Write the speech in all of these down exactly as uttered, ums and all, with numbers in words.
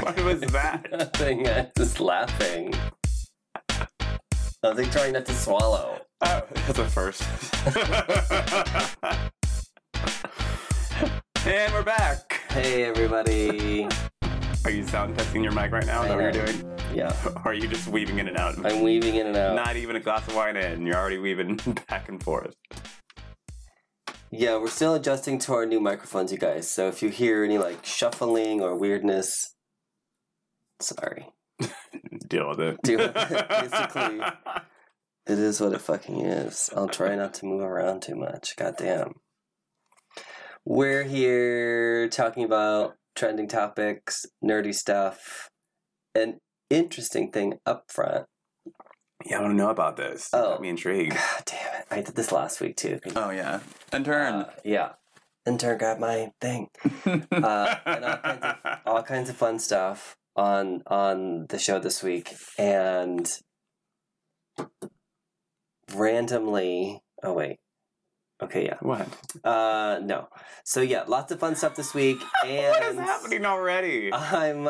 What was that? Nothing. I'm just laughing. I was like trying not to swallow. Oh, that's a first. And we're back. Hey, everybody. Are you sound testing your mic right now? Is that what you're doing? Yeah. Or are you just weaving in and out? I'm weaving in and out. Not even a glass of wine in. You're already weaving back and forth. Yeah, we're still adjusting to our new microphones, you guys. So if you hear any, like, shuffling or weirdness, sorry. Deal with it. Deal with it. Basically, it is what it fucking is. I'll try not to move around too much. Goddamn. We're here talking about trending topics, nerdy stuff, an interesting thing up front. Yeah, I want to know about this. Oh. That got me intrigued. God damn it. I did this last week, too. Oh, yeah. Intern. Uh, yeah. Intern got my thing. uh, and all kinds, of, all kinds of fun stuff on on the show this week. And randomly... Oh, wait. Okay, yeah. What? Uh, no. So, yeah, lots of fun stuff this week. And what is happening already? I'm...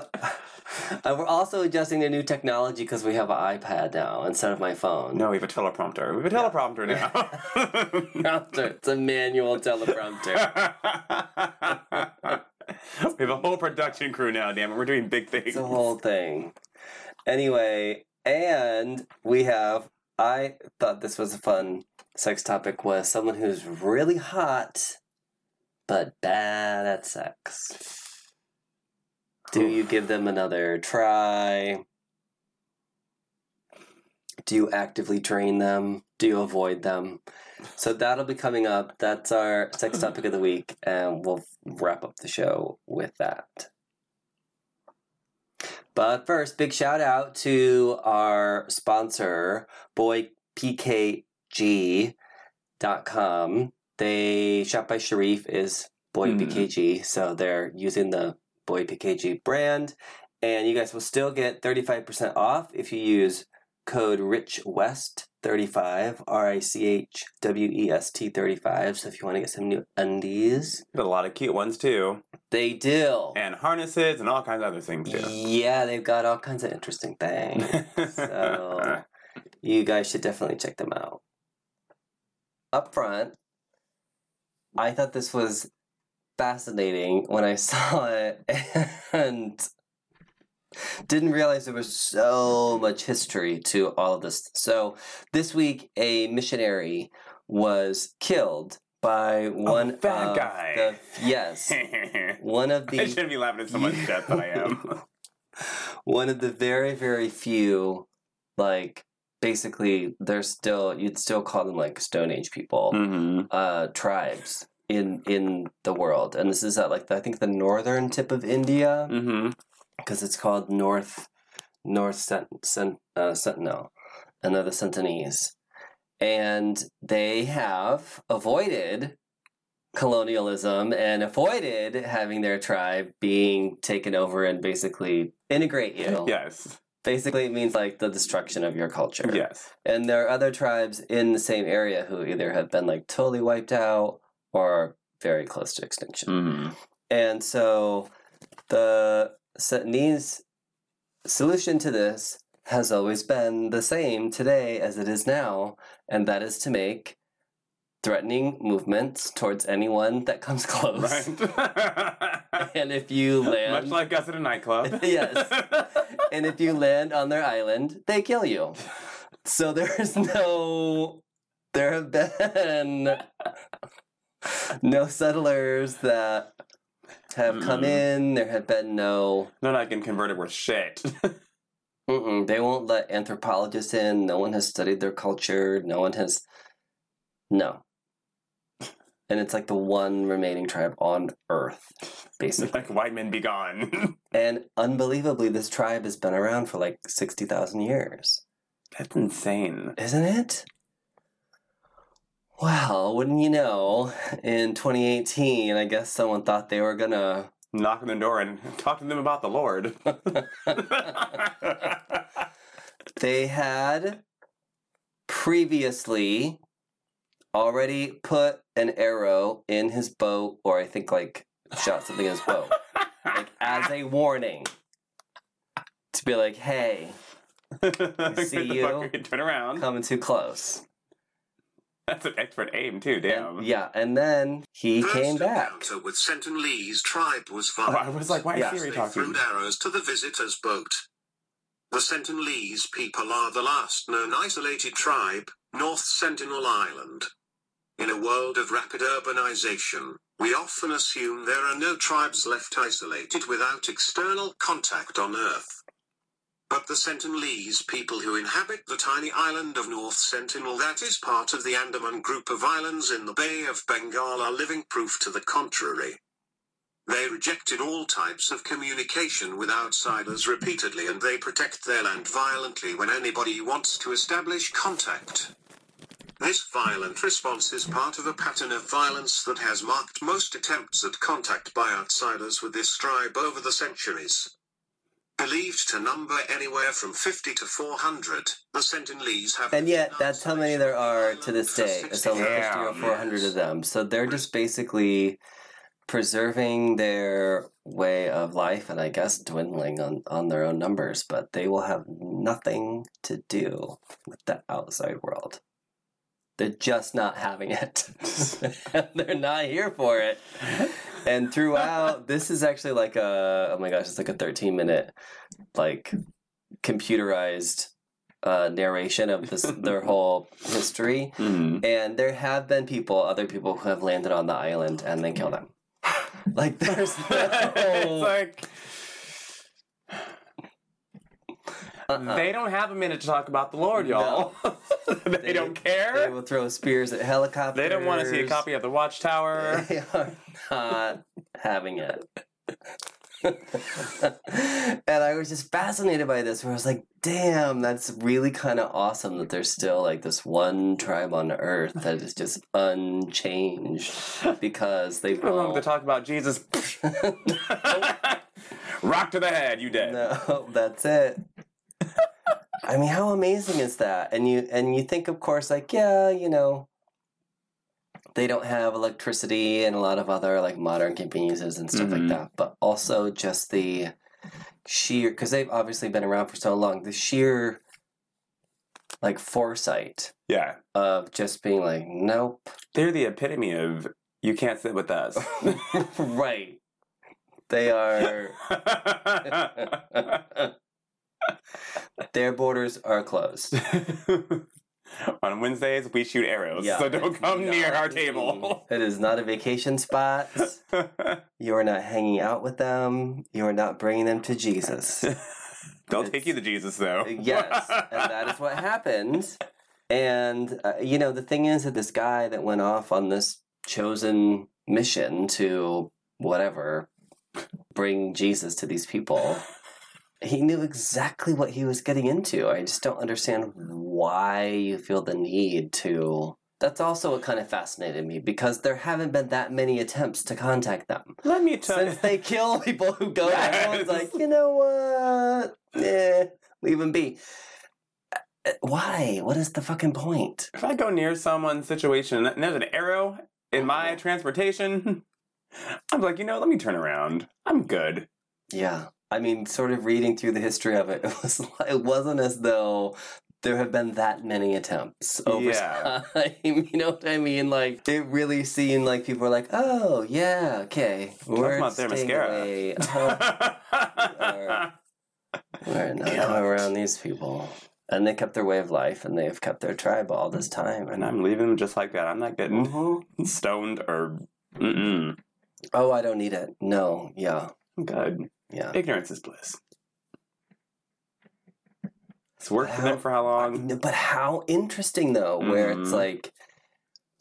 Uh, we're also adjusting to new technology because we have an iPad now instead of my phone. No, we have a teleprompter. We have a teleprompter yeah. now. It's a manual teleprompter. We have a whole production crew now, damn it. We're doing big things. It's a whole thing. Anyway, and we have... I thought this was a fun sex topic was someone who's really hot, but bad at sex. Do you give them another try? Do you actively train them? Do you avoid them? So that'll be coming up. That's our sex topic of the week, and we'll wrap up the show with that. But first, big shout out to our sponsor, boy P K G dot com. They Shop by Sharif is BoyPKG, mm. so they're using the BoyPKG brand, and you guys will still get thirty-five percent off if you use code rich west thirty-five, R I C H W E S T thirty-five. So if you want to get some new undies, a lot of cute ones too. They do, and harnesses and all kinds of other things too. Yeah, they've got all kinds of interesting things. So you guys should definitely check them out. Up front, I thought this was fascinating when I saw it and didn't realize there was so much history to all of this. So this week, a missionary was killed by one oh, fat of guy. The, yes, one of the. I shouldn't be laughing at someone's death, but I am. One of the very, very few, like basically, they're still you'd still call them like Stone Age people, mm-hmm. uh, tribes. In in the world, and this is at like the, I think the northern tip of India, because mm-hmm. it's called North North Sent, Sent, uh, Sentinel, and they're the Sentinelese, and they have avoided colonialism and avoided having their tribe being taken over and basically integrate you. Yes. Basically, it means, like, the destruction of your culture. Yes. And there are other tribes in the same area who either have been, like, totally wiped out, or very close to extinction. Mm-hmm. And so the Sentinelese solution to this has always been the same today as it is now, and that is to make threatening movements towards anyone that comes close. Right. And if you land... Much like us at a nightclub. Yes. And if you land on their island, they kill you. So there's no... There have been... No settlers that have come in. There have been no... They're not getting converted with shit. Mm-mm. They won't let anthropologists in. No one has studied their culture. No one has... No. And it's like the one remaining tribe on Earth, basically. Like, white men be gone. And unbelievably, this tribe has been around for like sixty thousand years. That's insane. Isn't it? Well, wouldn't you know, in twenty eighteen, I guess someone thought they were going to... Knock on the door and talk to them about the Lord. They had previously already put an arrow in his bow, or I think, like, shot something in his bow, like, as a warning. to be like, hey, I see you fucker, turn around, coming too close. That's an expert aim too, damn. And, yeah, and then he First came back. First encounter with Sentinelese tribe was violent. Oh, I was like, why yeah. is Siri talking? They threw arrows to the visitors' boat. The Sentinelese people are the last known isolated tribe, North Sentinel Island. In a world of rapid urbanization, we often assume there are no tribes left isolated without external contact on Earth. But the Sentinelese people who inhabit the tiny island of North Sentinel that is part of the Andaman group of islands in the Bay of Bengal are living proof to the contrary. They rejected all types of communication with outsiders repeatedly, and they protect their land violently when anybody wants to establish contact. This violent response is part of a pattern of violence that has marked most attempts at contact by outsiders with this tribe over the centuries. Believed to number anywhere from fifty to four hundred, the Sentinelese have... And yet, that's how many there are to this day. It's only fifty or four hundred of them. So they're just basically preserving their way of life and I guess dwindling on, on their own numbers. But they will have nothing to do with the outside world. They're just not having it. They're not here for it. And throughout, this is actually like a, oh my gosh, it's like a thirteen minute, like, computerized uh, narration of this, their whole history. Mm-hmm. And there have been people, other people who have landed on the island and then kill them. Like, there's no... It's like... Uh-uh. They don't have a minute to talk about the Lord, y'all. No. they, they don't care. They will throw spears at helicopters. They don't want to see a copy of the Watchtower. They are not having it. And I was just fascinated by this, where I was like, damn, that's really kind of awesome that there's still like this one tribe on Earth that is just unchanged because they won't. Wrong to talk about Jesus. Rock to the head, you dead. No, that's it. I mean, how amazing is that? And you and you think, of course, like, yeah, you know, they don't have electricity and a lot of other, like, modern conveniences and stuff mm-hmm. like that. But also just the sheer, because they've obviously been around for so long, the sheer, like, foresight yeah. of just being like, nope. They're the epitome of, you can't sit with us. Right. They are... Their borders are closed. On Wednesdays, we shoot arrows, yeah, so don't come near our table. It is not a vacation spot. You are not hanging out with them. You are not bringing them to Jesus. They'll it's, take you to Jesus, though. Yes, and that is what happened. And, uh, you know, the thing is that this guy that went off on this chosen mission to whatever, bring Jesus to these people... He knew exactly what he was getting into. I just don't understand why you feel the need to... That's also what kind of fascinated me, because there haven't been that many attempts to contact them. Let me tell you. Since they kill people who go yes. to hell, it's like, you know what? Eh, leave them be. Why? What is the fucking point? If I go near someone's situation and there's an arrow in my transportation, I'm like, you know, let me turn around. I'm good. Yeah. I mean, sort of reading through the history of it, it, was, it wasn't as though there have been that many attempts over yeah. time. You know what I mean? Like, it really seemed like people were like, oh, yeah, okay. We're about their mascara. Uh-huh. we're, we're not yeah. coming around these people. And they kept their way of life, and they have kept their tribe all this time. And I'm leaving them just like that. I'm not getting mm-hmm. stoned or... Mm-mm. Oh, I don't need it. No, yeah. Good. Yeah. Ignorance is bliss. It's worked how, for them for how long? But how interesting, though, mm-hmm. where it's like,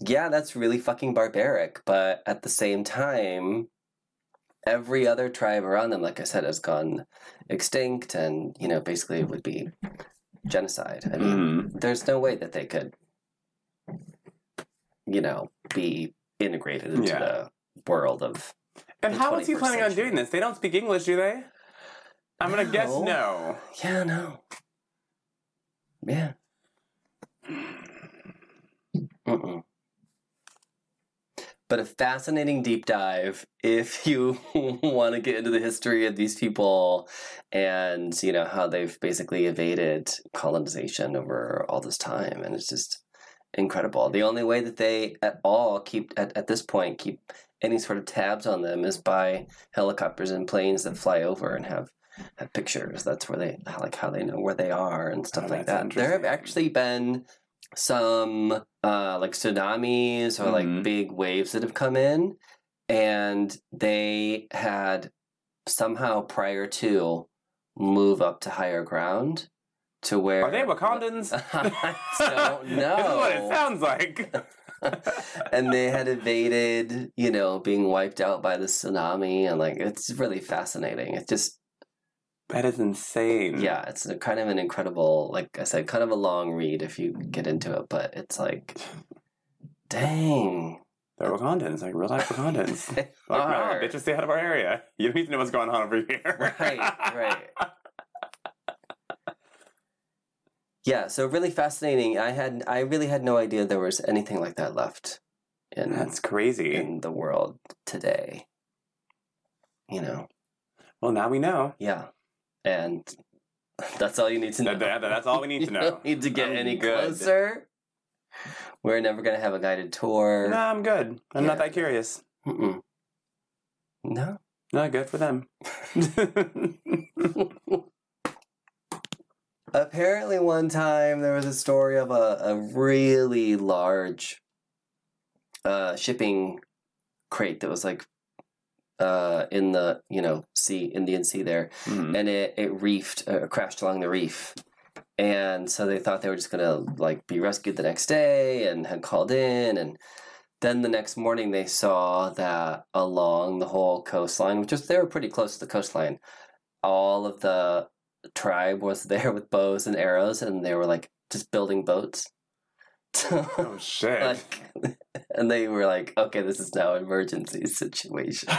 yeah, that's really fucking barbaric, but at the same time, every other tribe around them, like I said, has gone extinct, and, you know, basically it would be genocide. I mean, mm. there's no way that they could, you know, be integrated into yeah. the world of... And how is he planning century. on doing this? They don't speak English, do they? I'm no. going to guess no. Yeah, no. Yeah. Mm-mm. but a fascinating deep dive if you want to get into the history of these people and, you know, how they've basically evaded colonization over all this time. And it's just incredible. The only way that they at all keep, at, at this point, keep any sort of tabs on them is by helicopters and planes that fly over and have, have pictures. That's where they, like how they know where they are and stuff oh, like that. There have actually been some uh like tsunamis or mm-hmm. like big waves that have come in, and they had somehow prior to move up to higher ground to where are they Wakandans? I don't know. This is what it sounds like. And they had evaded, you know, being wiped out by the tsunami, and like it's really fascinating. It just That is insane. Yeah, it's a, kind of an incredible, like I said, kind of a long read if you get into it, but it's like, dang. They're Wakandans, like real-life Wakandans. They like, are. No, bitches, stay out of our area. You don't need to know what's going on over here. Right, right. Yeah, so really fascinating. I had, I really had no idea there was anything like that left in, That's crazy. in the world today. You know. Well, now we know. Yeah. And that's all you need to know. That, that, that's all we need to know. You don't need to get I'm any good. closer. We're never going to have a guided tour. No, I'm good. I'm yeah. not that curious. Mm-mm. No? No, good for them. Apparently one time there was a story of a, a really large uh, shipping crate that was like, uh in the you know sea Indian Sea there mm-hmm. and it it reefed uh, crashed along the reef, and so they thought they were just gonna like be rescued the next day and had called in, and then the next morning they saw that along the whole coastline, which was they were pretty close to the coastline, all of the tribe was there with bows and arrows, and they were like just building boats. Oh shit. Like, and they were like, okay, this is now an emergency situation.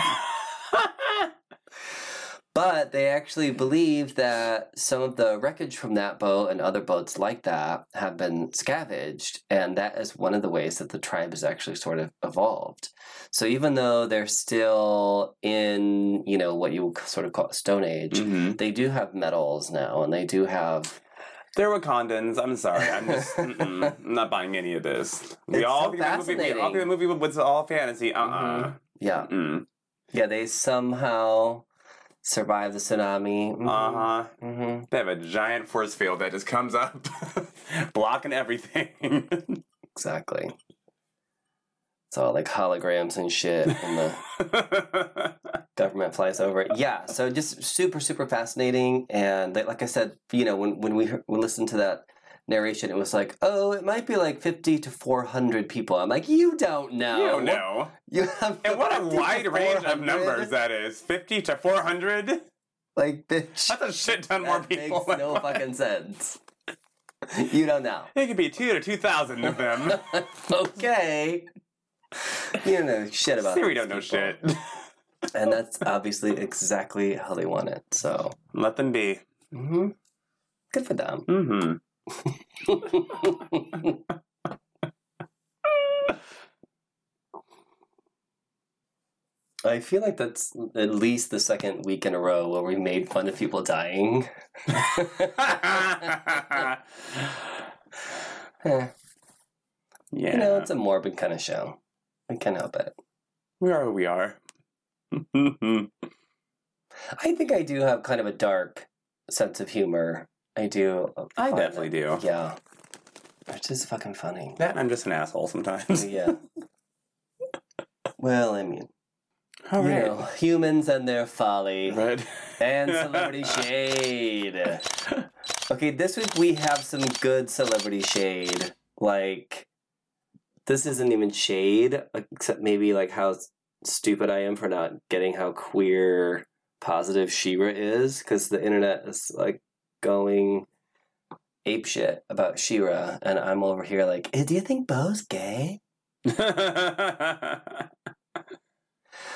But they actually believe that some of the wreckage from that boat and other boats like that have been scavenged, and that is one of the ways that the tribe has actually sort of evolved. So even though they're still in, you know, what you would sort of call Stone Age, mm-hmm. they do have metals now, and they do have... They're Wakandans. I'm sorry. I'm just I'm not buying any of this. We it's all so fascinating. We all be a movie with all fantasy. Uh uh-uh. uh. Mm-hmm. Yeah. Mm. Yeah. They somehow survive the tsunami. Mm-hmm. Uh huh. Mm-hmm. They have a giant force field that just comes up, blocking everything. Exactly. It's all like holograms and shit, and the government flies over it. Yeah, so just super, super fascinating. And they, like I said, you know, when, when we, heard, we listened to that narration, it was like, oh, it might be like fifty to four hundred people. I'm like, you don't know. You don't know. You have and what a wide range of numbers that is. fifty to four hundred? Like, bitch. That's a shit ton more people. That makes no fucking sense. You don't know. It could be two to two thousand of them. Okay. You don't know shit about it. We don't know shit. And that's obviously exactly how they want it, so. Let them be. Mm-hmm. Good for them. Mm-hmm. I feel like that's at least the second week in a row where we made fun of people dying. Yeah. You know, it's a morbid kind of show. I can't help it. We are who we are. I think I do have kind of a dark sense of humor. I do. I definitely do. Yeah. Which is fucking funny. That I'm just an asshole sometimes. Yeah. Well, I mean. All right. You know, humans and their folly. Right. And celebrity shade. Okay, this week we have some good celebrity shade. Like... This isn't even shade, except maybe like how stupid I am for not getting how queer positive She-Ra is, because the internet is like going apeshit about She-Ra, and I'm over here like, hey, do you think Bo's gay?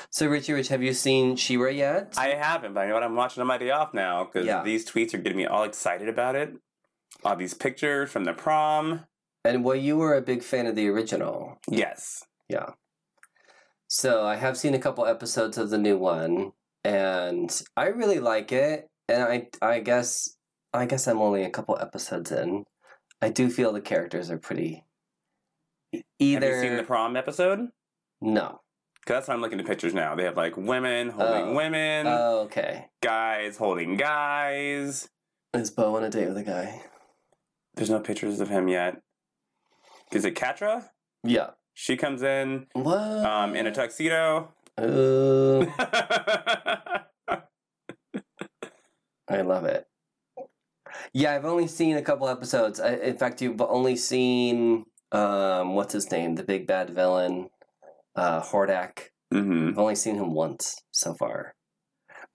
So Richie Rich, have you seen She-Ra yet? I haven't, but I know what I'm watching on my day off now, because yeah. these tweets are getting me all excited about it. All these pictures from the prom. And well, you were a big fan of the original. Yes. Yeah. So I have seen a couple episodes of the new one, and I really like it. And I, I guess, I guess I'm only a couple episodes in. I do feel the characters are pretty. Either have you seen the prom episode? No. Because that's how I'm looking at pictures now. They have, like, women holding oh. women. Oh, okay. Guys holding guys. Is Bo on a date with a guy? There's no pictures of him yet. Is it Catra? Yeah. She comes in what? Um, in a tuxedo. Uh, I love it. Yeah, I've only seen a couple episodes. I, in fact, you've only seen, um, what's his name? The big bad villain. Uh, Hordak. Mm-hmm. I've only seen him once so far.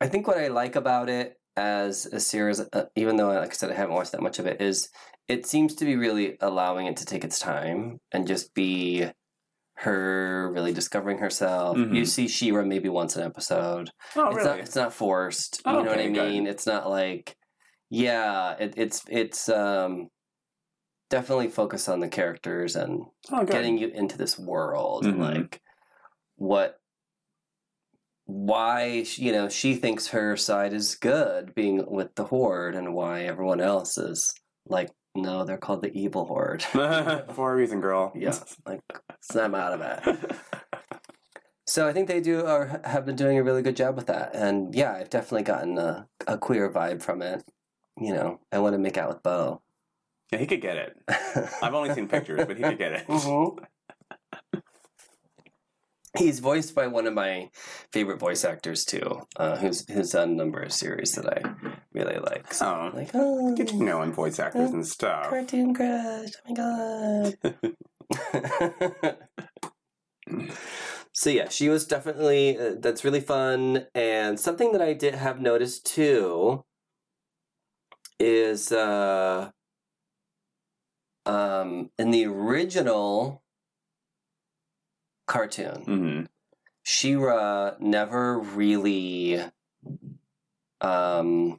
I think what I like about it as a series, uh, even though, like I said, I haven't watched that much of it, is it seems to be really allowing it to take its time and just be her really discovering herself. Mm-hmm. You see She-Ra maybe once an episode. Oh, it's really? Not, it's not forced. Oh, you know okay, what I mean? Good. It's not like, yeah, it, it's, it's, um, definitely focused on the characters and oh, getting you into this world mm-hmm. and like what, why, you know, she thinks her side is good being with the Horde and why everyone else is like, no, they're called the evil Horde. For a reason, girl. Yeah. Like, snap out of that. So I think they do or have been doing a really good job with that. And yeah, I've definitely gotten a, a queer vibe from it. You know, I want to make out with Bo. Yeah, he could get it. I've only seen pictures, but he could get it. Mm-hmm. He's voiced by one of my favorite voice actors, too, uh, who's, who's done a number of series that I really like. So oh, like, oh, get to knowing voice actors and stuff. Cartoon crush, oh my god. So yeah, she was definitely, uh, that's really fun, and something that I did have noticed, too, is, uh, um, in the original cartoon, mm-hmm. She-Ra never really um,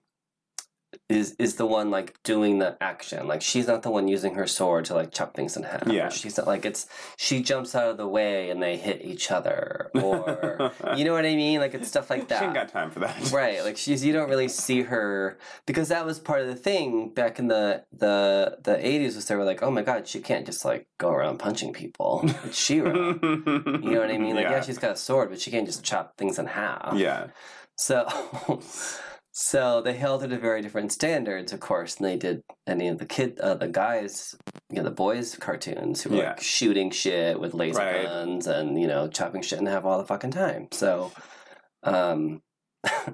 is is the one like doing the action. Like she's not the one using her sword to like chop things in half. Yeah. She's not like it's she jumps out of the way and they hit each other, or you know what I mean? Like it's stuff like that. She ain't got time for that, right? Like she's you don't really see her because that was part of the thing back in the the the eighties was they were like, oh my god, she can't just like go around punching people. It's She-Ra, you know what I mean? Like yeah. yeah, she's got a sword, but she can't just chop things in half. Yeah, so. So they held her to very different standards, of course, than they did any of the kid, uh, the guys, you know, the boys' cartoons who were yeah. like shooting shit with laser right. guns and you know chopping shit and have all the fucking time. So um,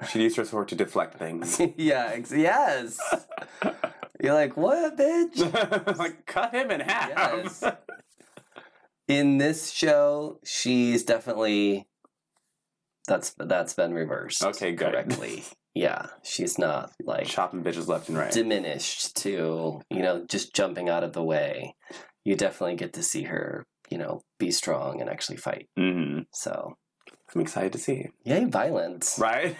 she used her sword to deflect things. yeah, ex- yes. You're like, what, bitch? Like cut him in half. Yes. In this show, she's definitely that's that's been reversed. Okay, good. Correctly. Yeah, she's not, like... chopping bitches left and right. Diminished to, you know, just jumping out of the way. You definitely get to see her, you know, be strong and actually fight. Mm-hmm. So... I'm excited to see it. Yay, violence. Right?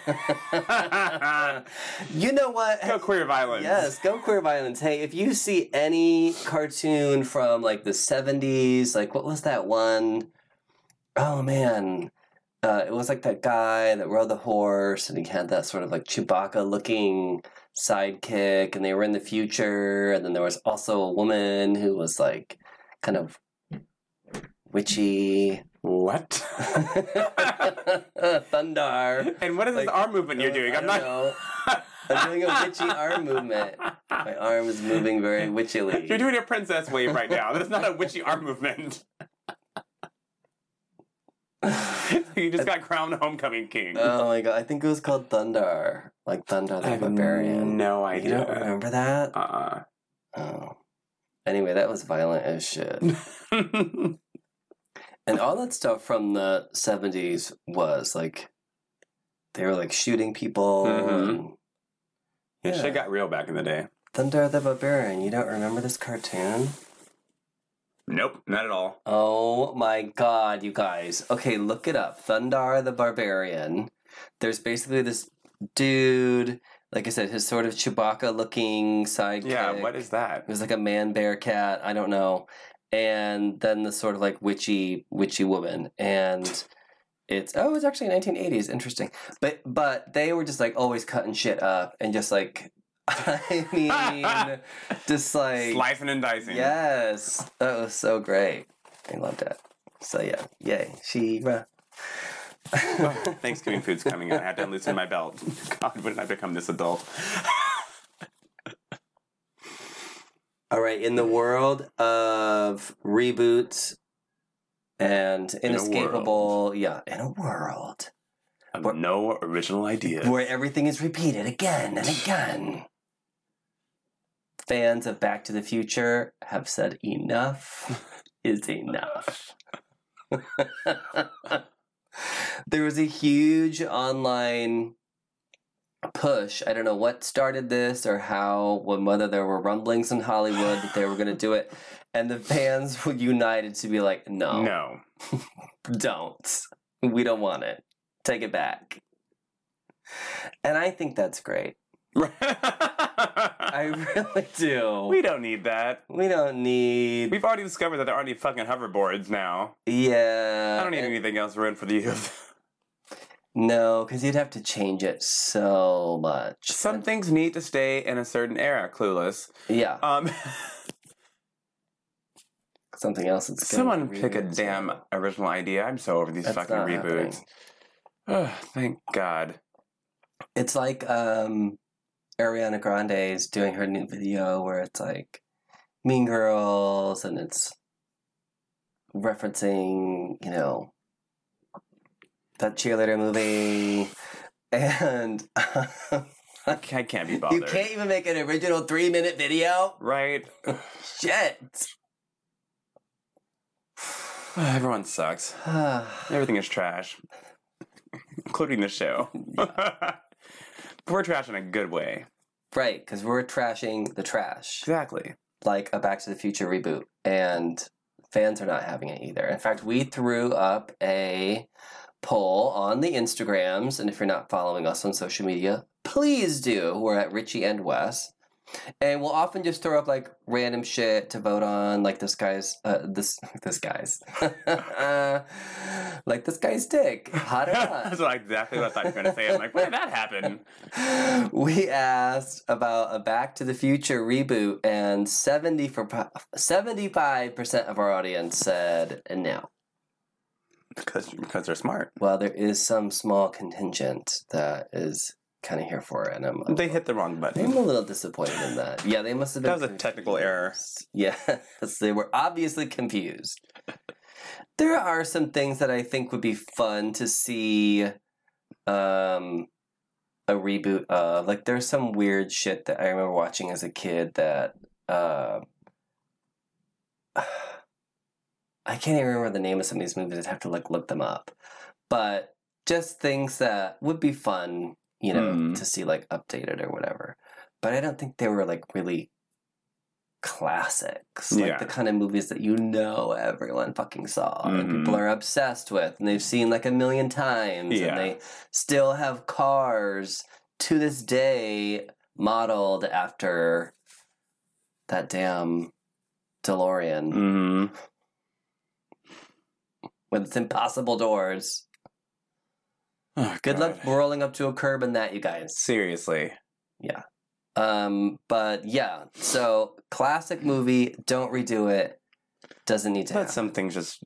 You know what? Go queer violence. Yes, go queer violence. Hey, if you see any cartoon from, like, the seventies, like, what was that one? Oh, man... Uh, it was like that guy that rode the horse and he had that sort of like Chewbacca looking sidekick and they were in the future. And then there was also a woman who was like kind of witchy. What? Thundarr. And what is like, this arm movement you're doing? I I'm not. Know. I'm doing a witchy arm movement. My arm is moving very witchily. You're doing a princess wave right now. That's not a witchy arm movement. You just got crowned homecoming king. Oh my god, I think it was called Thundarr. Like Thundarr the Barbarian. No idea. You don't remember that? Uh-uh. Oh. Anyway, that was violent as shit. And all that stuff from the seventies was like, they were like shooting people. Mm-hmm. And, yeah. yeah, shit got real back in the day. Thundarr the Barbarian, you don't remember this cartoon? Nope, not at all. Oh my god, you guys. Okay, look it up. Thundarr the Barbarian. There's basically this dude, like I said, his sort of Chewbacca-looking sidekick. Yeah, what is that? It was like a man-bear cat, I don't know. And then the sort of like witchy, witchy woman. And It's oh, it's actually nineteen eighties. Interesting, but but they were just like always cutting shit up and just like I mean, just like slicing and dicing. Yes, that was so great. I loved it. So yeah, yay, She-Ra. Well, Thanksgiving food's coming, and I had to unloosen my belt. God, wouldn't I become this adult? All right, in the world of reboots. And inescapable, in yeah, in a world. Of where, no original ideas. Where everything is repeated again and again. Fans of Back to the Future have said enough is enough. There was a huge online push. I don't know what started this or how, when, whether there were rumblings in Hollywood that they were going to do it. And the fans were united to be like, no. No. Don't. We don't want it. Take it back. And I think that's great. I really do. We don't need that. We don't need... We've already discovered that there aren't any fucking hoverboards now. Yeah. I don't need and... anything else ruined for the youth. No, because you'd have to change it so much. Some and... things need to stay in a certain era, Clueless. Yeah. Um... Something else that's good. Someone pick a damn original idea. I'm so over these that's fucking reboots. Oh, thank God. It's like um, Ariana Grande is doing her new video where it's like Mean Girls and it's referencing, you know, that cheerleader movie. And um, I can't be bothered. You can't even make an original three minute video? Right. Shit. Everyone sucks. Everything is trash. Including the show. Yeah. But we're trash in a good way. Right, because we're trashing the trash. Exactly. Like a Back to the Future reboot. And fans are not having it either. In fact, we threw up a poll on the Instagrams. And if you're not following us on social media, please do. We're at Richie and Wes. And we'll often just throw up like random shit to vote on, like this guy's, uh, this this guy's, uh, like this guy's dick. Hot or not? That's exactly what I thought you were going to say. I'm like, where did that happen? We asked about a Back to the Future reboot, and seventy for seventy-five percent of our audience said no. Because because they're smart. Well, there is some small contingent that is. Kind of here for it. And I'm they little, hit the wrong button. I'm a little disappointed in that. Yeah, they must have been that was confused. A technical error. Yes, they were obviously confused. There are some things that I think would be fun to see um, a reboot of. Like, there's some weird shit that I remember watching as a kid that uh, I can't even remember the name of some of these movies. I'd have to like look them up. But just things that would be fun you know, mm. to see, like, updated or whatever. But I don't think they were, like, really classics. Like, yeah. The kind of movies that you know everyone fucking saw. Mm-hmm. And people are obsessed with. And they've seen, like, a million times. Yeah. And they still have cars to this day modeled after that damn DeLorean. Mm-hmm. With its impossible doors. Oh, good God. Luck rolling up to a curb in that, you guys. Seriously. Yeah. Um, but yeah, so classic movie, don't redo it. Doesn't need to Let happen. Some things just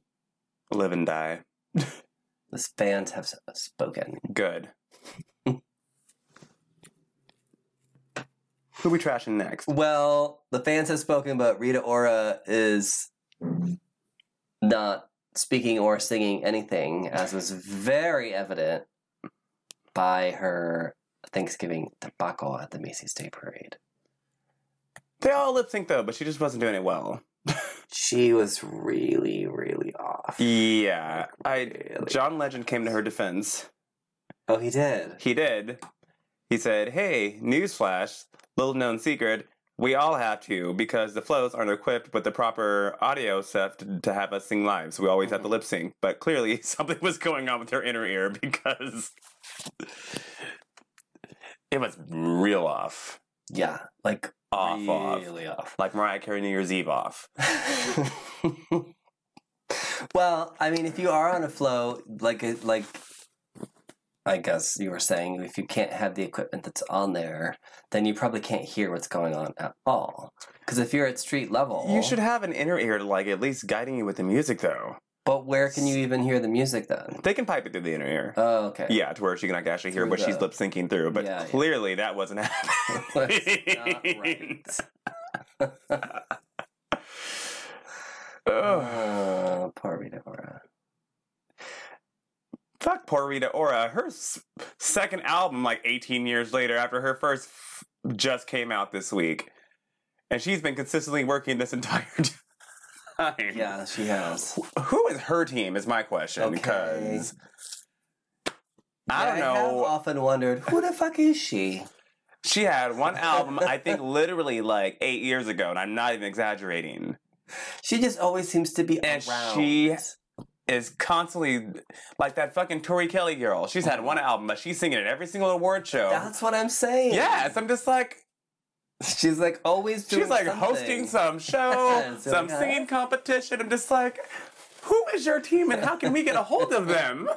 live and die. The fans have spoken. Good. Who we trashing next? Well, the fans have spoken, but Rita Ora is not speaking or singing anything, as was very evident by her Thanksgiving debacle at the Macy's Day Parade. They all lip sync though, but she just wasn't doing it well. She was really, really off. Yeah. Like, really I John Legend came to her defense. Oh, he did? He did. He said, hey, newsflash, little known secret, we all have to, because the flows aren't equipped with the proper audio stuff to, to have us sing live, so we always have to lip sync. But clearly, something was going on with her inner ear, because... It was real off. Yeah, like off, really off. off. Like Mariah Carey New Year's Eve off. Well, I mean, if you are on a flow, like like I guess you were saying, if you can't have the equipment that's on there, then you probably can't hear what's going on at all. Because if you're at street level... You should have an inner ear, like, at least guiding you with the music, though. But where can you even hear the music, then? They can pipe it through the inner ear. Oh, okay. Yeah, to where she can actually hear through what the... she's lip-syncing through. But yeah, clearly yeah. that wasn't happening. That's not right. Oh, poor Rita Ora. Fuck poor Rita Ora. Her s- second album, like eighteen years later, after her first, f- just came out this week. And she's been consistently working this entire time. Yeah, she has. Who is her team is my question, because okay. I don't know. I have often wondered, who the fuck is she? She had one album, I think, literally like eight years ago, and I'm not even exaggerating. She just always seems to be and around. She is constantly like that fucking Tori Kelly girl. She's had one album, but she's singing at every single award show. That's what I'm saying. Yes, I'm just like... She's like always doing She's like something. Hosting some show, so some yeah. singing competition. I'm just like, who is your team and how can we get a hold of them?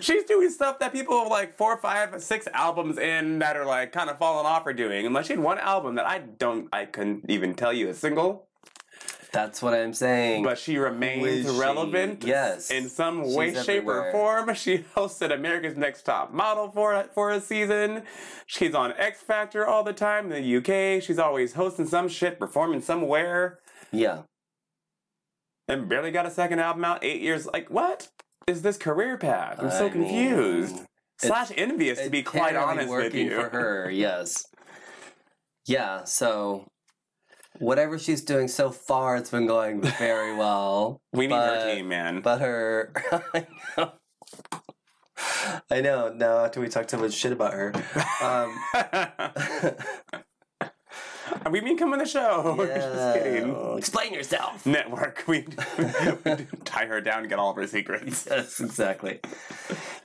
She's doing stuff that people are like four, five, six albums in that are like kind of falling off are doing. Unless she had one album that I don't, I couldn't even tell you a single. That's what I'm saying. But she remains relevant, she? Yes, in some She's way, everywhere. Shape, or form. She hosted America's Next Top Model for for a season. She's on X Factor all the time in the U K. She's always hosting some shit, performing somewhere. Yeah. And barely got a second album out. Eight years. Like, what is this career path? I'm I so confused. Mean, Slash envious, to be quite honest with you. For her, yes. Yeah. So. Whatever she's doing so far, it's been going very well. We need but, her team, man. But her... I know. I know. Now, after we talked so much shit about her. Um, we mean come on the show. Yeah. Just kidding. Explain yourself. Network. We, we tie her down and get all of her secrets. Yes, exactly.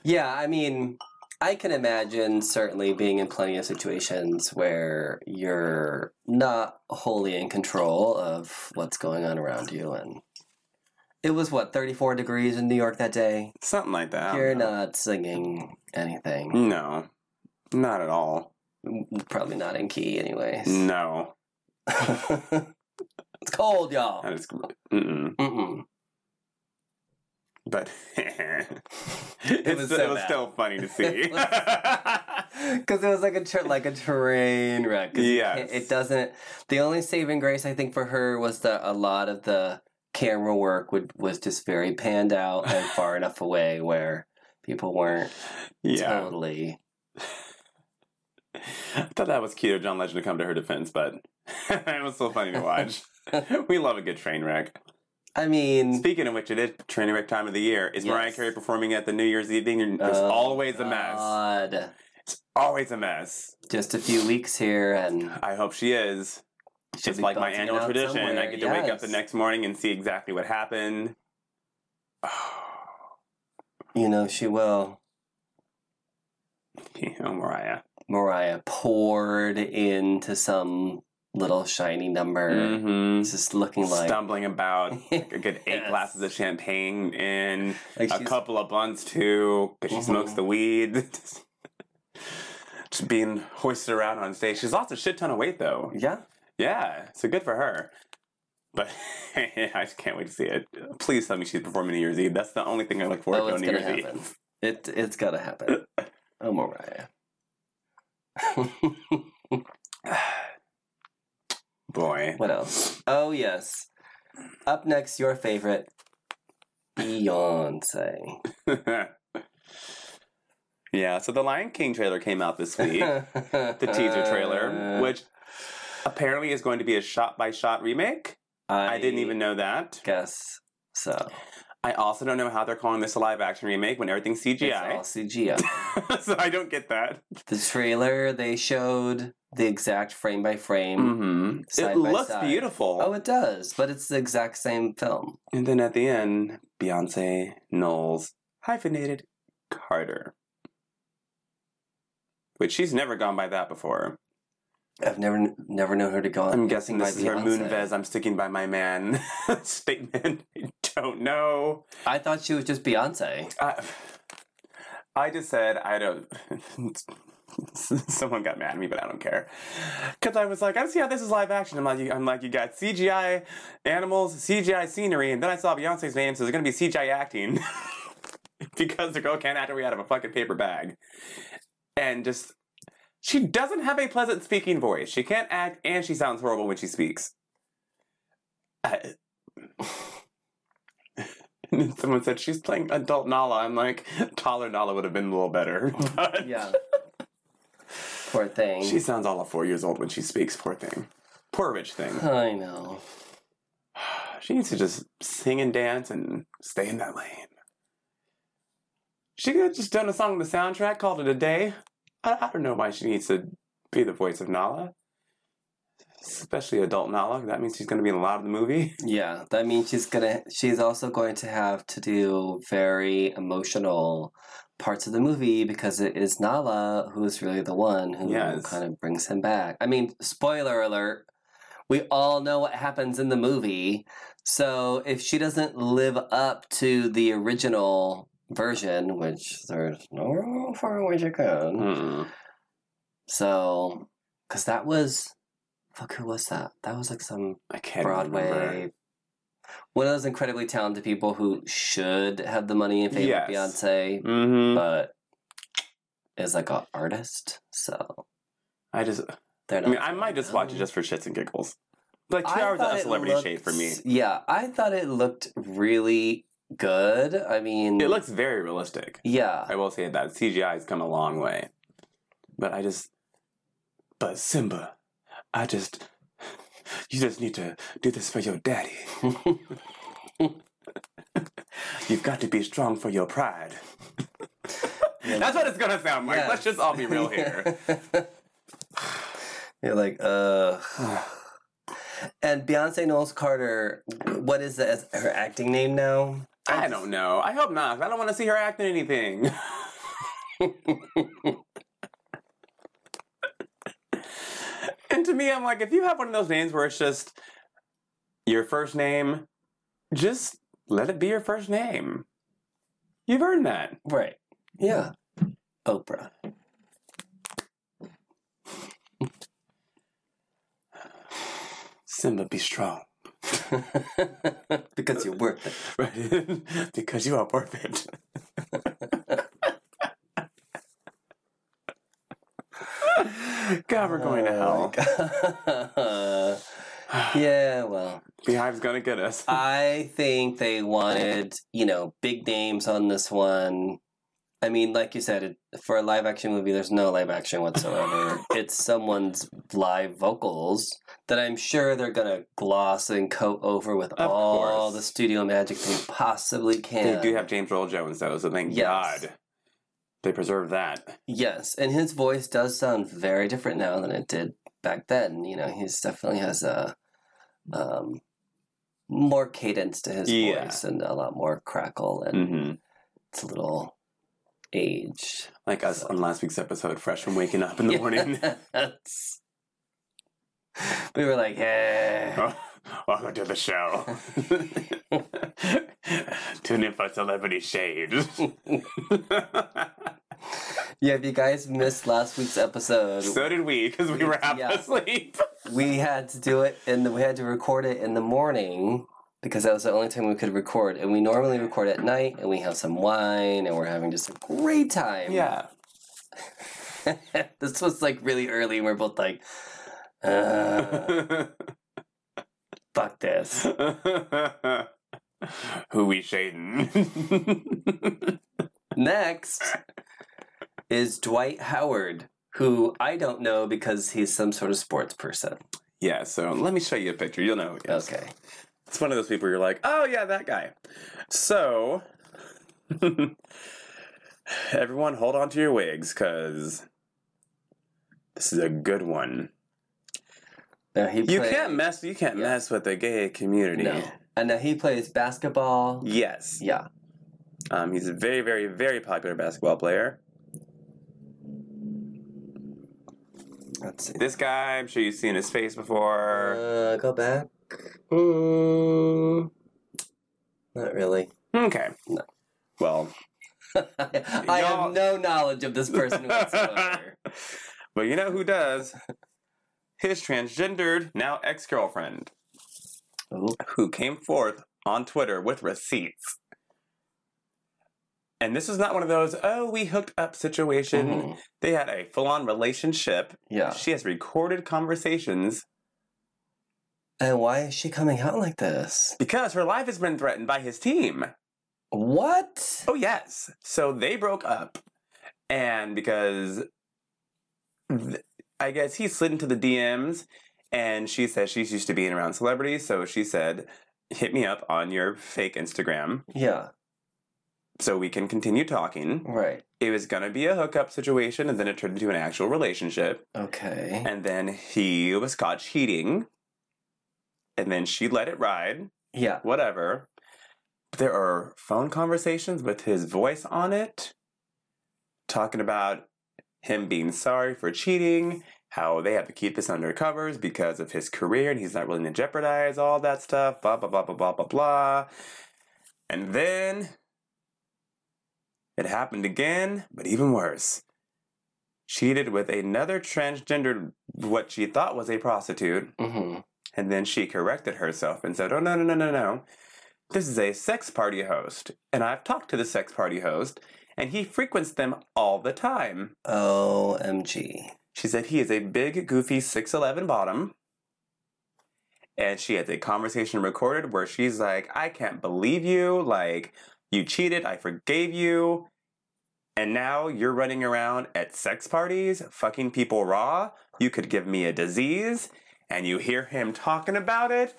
Yeah, I mean... I can imagine certainly being in plenty of situations where you're not wholly in control of what's going on around you. And it was, what, thirty-four degrees in New York that day? Something like that. You're not singing anything. No, not at all. Probably not in key anyways. No. It's cold, y'all. I just, mm-mm. Mm-mm. But it, it was, so it was still funny to see. Because it was like a, tra- like a train wreck. Yeah. It, it doesn't... The only saving grace, I think, for her was that a lot of the camera work would, was just very panned out and far enough away where people weren't yeah. totally... I thought that was cute of John Legend to come to her defense, but it was so funny to watch. We love a good train wreck. I mean... Speaking of which, it is train wreck time of the year. Is yes. Mariah Carey performing at the New Year's Eve thing? It's oh, always God. a mess. It's always a mess. Just a few weeks here and... I hope she is. It's like my annual tradition. Somewhere. I get to yes. wake up the next morning and see exactly what happened. Oh. You know, she will. You know, Mariah. Mariah poured into some... little shiny number, mm-hmm. just looking like stumbling about like a good eight yes. glasses of champagne and like a couple of blunts too, because she mm-hmm. smokes the weed. just, just being hoisted around on stage. She's lost a shit ton of weight though. Yeah, yeah. So good for her. But I just can't wait to see it. Please tell me she's performing New Year's Eve. That's the only thing I look forward oh, to on New Year's happen. Eve. It it's gotta happen. Oh, Mariah. Boy. What else? Oh, yes. Up next, your favorite, Beyoncé. Yeah, so the Lion King trailer came out this week. The teaser trailer, which apparently is going to be a shot-by-shot remake. I, I didn't even know that. Guess so. I also don't know how they're calling this a live-action remake when everything's C G I. It's all C G I. So I don't get that. The trailer they showed... the exact frame by frame. Mm-hmm. Side it by looks side. Beautiful. Oh, it does, but it's the exact same film. And then at the end, Beyoncé Knowles hyphenated Carter. Which she's never gone by that before. I've never never known her to go on. I'm guessing this is Beyonce. Her Moonves, I'm sticking by my man statement. I don't know. I thought she was just Beyonce. Uh, I just said, I don't... Someone got mad at me, but I don't care. Because I was like, I don't see how this is live action. I'm like, I'm like, you got C G I animals, C G I scenery, and then I saw Beyonce's name, so there's going to be C G I acting. Because the girl can't act her way out of a fucking paper bag. And just... She doesn't have a pleasant speaking voice. She can't act, and she sounds horrible when she speaks. Uh, and then someone said, she's playing adult Nala. I'm like, taller Nala would have been a little better. But yeah. Poor thing. She sounds all of four years old when she speaks. Poor thing. Poor rich thing. I know. She needs to just sing and dance and stay in that lane. She could have just done a song on the soundtrack, called it a day. I don't know why she needs to be the voice of Nala. Especially adult Nala. That means she's going to be in a lot of the movie. Yeah, that means she's gonna. She's also going to have to do very emotional parts of the movie because it is Nala who is really the one who yes. kind of brings him back. I mean, spoiler alert, we all know what happens in the movie. So if she doesn't live up to the original version, which there's no room for which you can. Mm. So, because that was, fuck, who was that? That was like some I can't Broadway, remember. One of those incredibly talented people who should have the money and fame yes. with Beyonce, mm-hmm. but is like an artist. So, I just, they're not I mean, I might just watch it just for shits and giggles. Like two I hours of celebrity looked, shade for me. Yeah, I thought it looked really good. I mean, it looks very realistic. Yeah, I will say that C G I has come a long way, but I just, but Simba, I just, you just need to do this for your daddy. You've got to be strong for your pride. Yeah. That's what it's gonna sound like. Yeah. Let's just all be real here. You're like, uh. And Beyoncé Knowles-Carter, what is the, is her acting name now? I'm I don't know. I hope not. I don't want to see her acting anything. And to me, I'm like, if you have one of those names where it's just your first name, just let it be your first name. You've earned that. Right. Yeah. Oprah. Simba, be strong. Because you're worth it. Right. Because you are worth it. God, we're going oh to hell. Yeah, well. Beehive's gonna get us. I think they wanted, you know, big names on this one. I mean, like you said, it, for a live-action movie, there's no live-action whatsoever. It's someone's live vocals that I'm sure they're going to gloss and coat over with of all course. The studio magic they possibly can. They do have James Earl Jones, though, so thank yes. God they preserved that. Yes, and his voice does sound very different now than it did back then. You know, he definitely has a um, more cadence to his yeah. voice and a lot more crackle, and mm-hmm. it's a little... age. Like us so. On last week's episode, fresh from waking up in the yes. morning. We were like, hey. Oh, welcome to the show. Tune in for Celebrity Shade. Yeah, if you guys missed last week's episode. So did we, because we, we were half yeah, asleep. We had to do it, and we had to record it in the morning. Because that was the only time we could record. And we normally record at night, and we have some wine, and we're having just a great time. Yeah. This was, like, really early, and we're both like, uh, fuck this. Who we shading? Next is Dwight Howard, who I don't know because he's some sort of sports person. Yeah, so let me show you a picture. You'll know who he is. Okay. It's one of those people where you're like, oh, yeah, that guy. So, everyone hold on to your wigs, because this is a good one. Now he you, played, can't mess, you can't yeah. mess with the gay community. No. And now he plays basketball. Yes. Yeah. Um, he's a very, very, very popular basketball player. Let's see. This guy, I'm sure you've seen his face before. Uh, go back. Mm, not really. Okay. No. Well. I have no knowledge of this person whatsoever. But you know who does? His transgendered, now ex-girlfriend. Ooh. Who came forth on Twitter with receipts. And this was not one of those, oh, we hooked up situation. Mm-hmm. They had a full-on relationship. Yeah. She has recorded conversations. And why is she coming out like this? Because her life has been threatened by his team. What? Oh, yes. So they broke up. And because, th- I guess he slid into the D Ms, and she says she's used to being around celebrities, so she said, hit me up on your fake Instagram. Yeah. So we can continue talking. Right. It was going to be a hookup situation, and then it turned into an actual relationship. Okay. And then he was caught cheating, and then she let it ride. Yeah. Whatever. There are phone conversations with his voice on it, talking about him being sorry for cheating, how they have to keep this under covers because of his career, and he's not willing to jeopardize all that stuff, blah, blah, blah, blah, blah, blah, blah. And then... it happened again, but even worse. Cheated with another transgendered, what she thought was a prostitute, mm-hmm. and then she corrected herself and said, oh, no, no, no, no, no. This is a sex party host, and I've talked to the sex party host, and he frequents them all the time. O M G. She said he is a big, goofy six eleven bottom, and she has a conversation recorded where she's like, I can't believe you, like... you cheated, I forgave you, and now you're running around at sex parties, fucking people raw, you could give me a disease, and you hear him talking about it.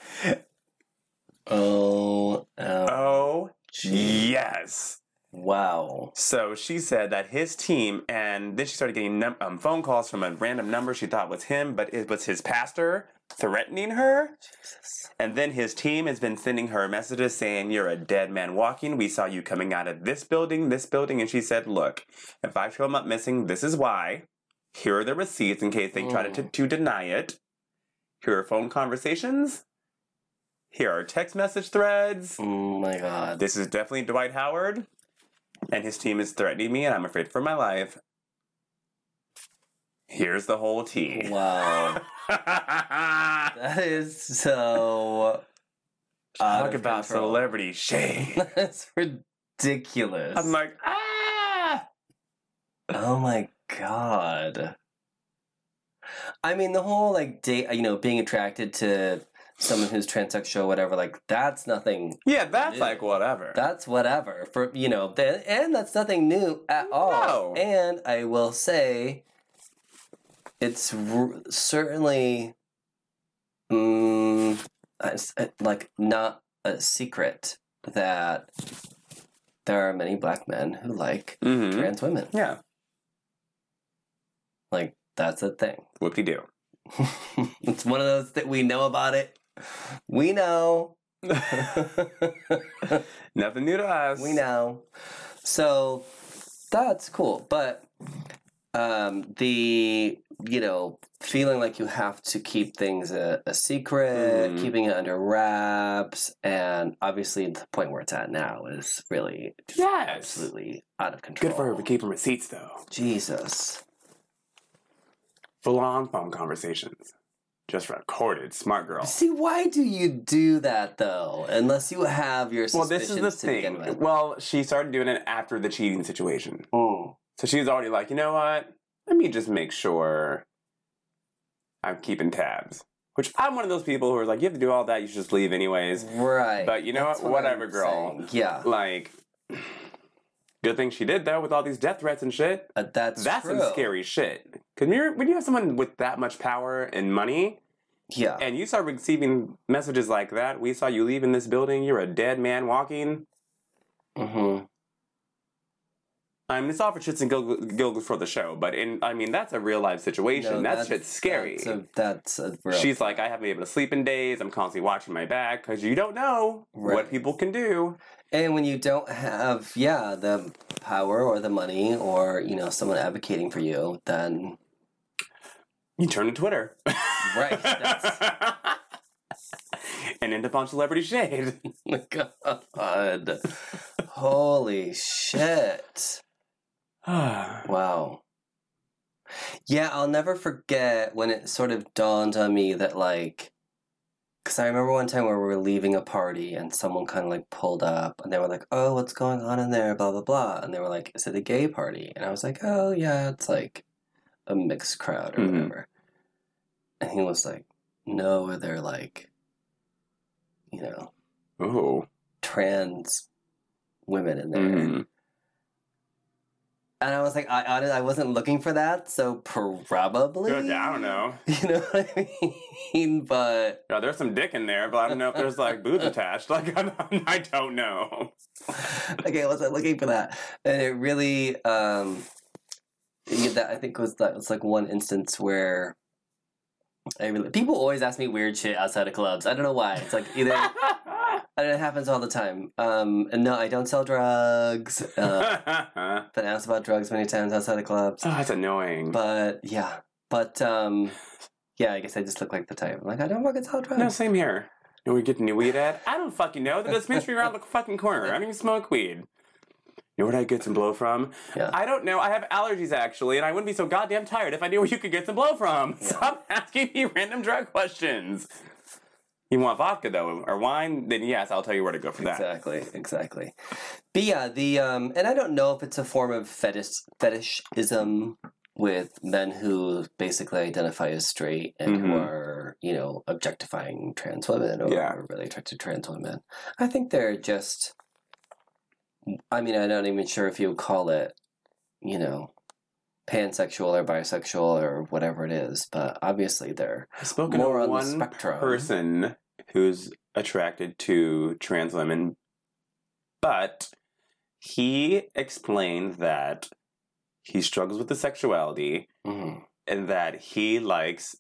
Oh. Um, oh, geez. Yes. Wow. So she said that his team, and then she started getting num- um, phone calls from a random number she thought was him, but it was his pastor threatening her. Jesus. And then his team has been sending her messages saying, you're a dead man walking. We saw you coming out of this building, this building. And she said, look, if I show him up missing, this is why. Here are the receipts in case they mm. try to, t- to deny it. Here are phone conversations. Here are text message threads. Oh my God. This is definitely Dwight Howard. And his team is threatening me, and I'm afraid for my life. Here's the whole tea. Wow. That is so... Talk about control. Celebrity shade. That's ridiculous. I'm like, ah! Oh my God. I mean, the whole, like, date, you know, being attracted to... someone who's transsexual or whatever, like, that's nothing Yeah, that's new. Like whatever. That's whatever. For, you know, th- and that's nothing new at all. No. And I will say, it's r- certainly, um, like, not a secret that there are many black men who like mm-hmm. trans women. Yeah. Like, that's a thing. Whoop-de-doo. It's one of those that we know about it. We know. Nothing new to us. We know. So that's cool. But um, the, you know, feeling like you have to keep things a, a secret, mm. keeping it under wraps, and obviously the point where it's at now is really just yes. absolutely out of control. Good for her for keeping receipts, though. Jesus. Full-on phone conversations. Just recorded, smart girl. See, why do you do that, though? Unless you have your suspicions well, this is the thing. Well, she started doing it after the cheating situation. Oh. So she was already like, you know what? Let me just make sure I'm keeping tabs. Which, I'm one of those people who are like, you have to do all that, you should just leave anyways. Right. But you know what? what? Whatever, I'm girl. Saying. Yeah. Like... good thing she did, though, with all these death threats and shit. Uh, that's That's true. Some scary shit. Because when you have someone with that much power and money, yeah, and you start receiving messages like that, we saw you leaving this building, you're a dead man walking. Mm-hmm. I mean, it's all for shits and giggles gil- for the show, but, in, I mean, that's a real-life situation. No, that that's, shit's scary. That's a, that's a real She's like, I haven't been able to sleep in days. I'm constantly watching my back, because you don't know right. what people can do. And when you don't have, yeah, the power or the money or, you know, someone advocating for you, then... you turn to Twitter. Right. That's... and end up on Celebrity Shade. Oh my God. Holy shit. Wow. Yeah, I'll never forget when it sort of dawned on me that, like, because I remember one time where we were leaving a party and someone kind of, like, pulled up and they were like, oh, what's going on in there, blah, blah, blah. And they were like, is it a gay party? And I was like, oh, yeah, it's, like, a mixed crowd or mm-hmm. whatever. And he was like, no, or they're, like, you know, ooh. Trans women in there. Mm-hmm. And I was like, I honestly, I wasn't looking for that, so probably. Good, I don't know. You know what I mean? But no, there's some dick in there, but I don't know if there's like boobs attached. Like I don't, I don't know. Okay, I wasn't looking for that, and it really, um, yeah, that I think was that was like one instance where I really people always ask me weird shit outside of clubs. I don't know why. It's like either. And it happens all the time. Um, and no, I don't sell drugs. Uh, been asked about drugs many times outside of clubs. Oh, that's annoying. But, yeah. But, um, yeah, I guess I just look like the type. I'm like, I don't fucking sell drugs. No, same here. Do we get new weed at? I don't fucking know. The dispensary around the fucking corner. I don't even smoke weed. You know where I get some blow from? Yeah. I don't know. I have allergies, actually, and I wouldn't be so goddamn tired if I knew where you could get some blow from. Yeah. Stop asking me random drug questions. You want vodka, though, or wine, then yes, I'll tell you where to go for that. Exactly, exactly. But yeah, the, um, and I don't know if it's a form of fetish, fetishism with men who basically identify as straight and mm-hmm. who are, you know, objectifying trans women or yeah. really attracted to trans women. I think they're just, I mean, I'm not even sure if you would call it, you know, pansexual or bisexual or whatever it is, but obviously they're spoken more on one the spectrum. Person who's attracted to trans women, but he explained that he struggles with the sexuality mm-hmm. and that he likes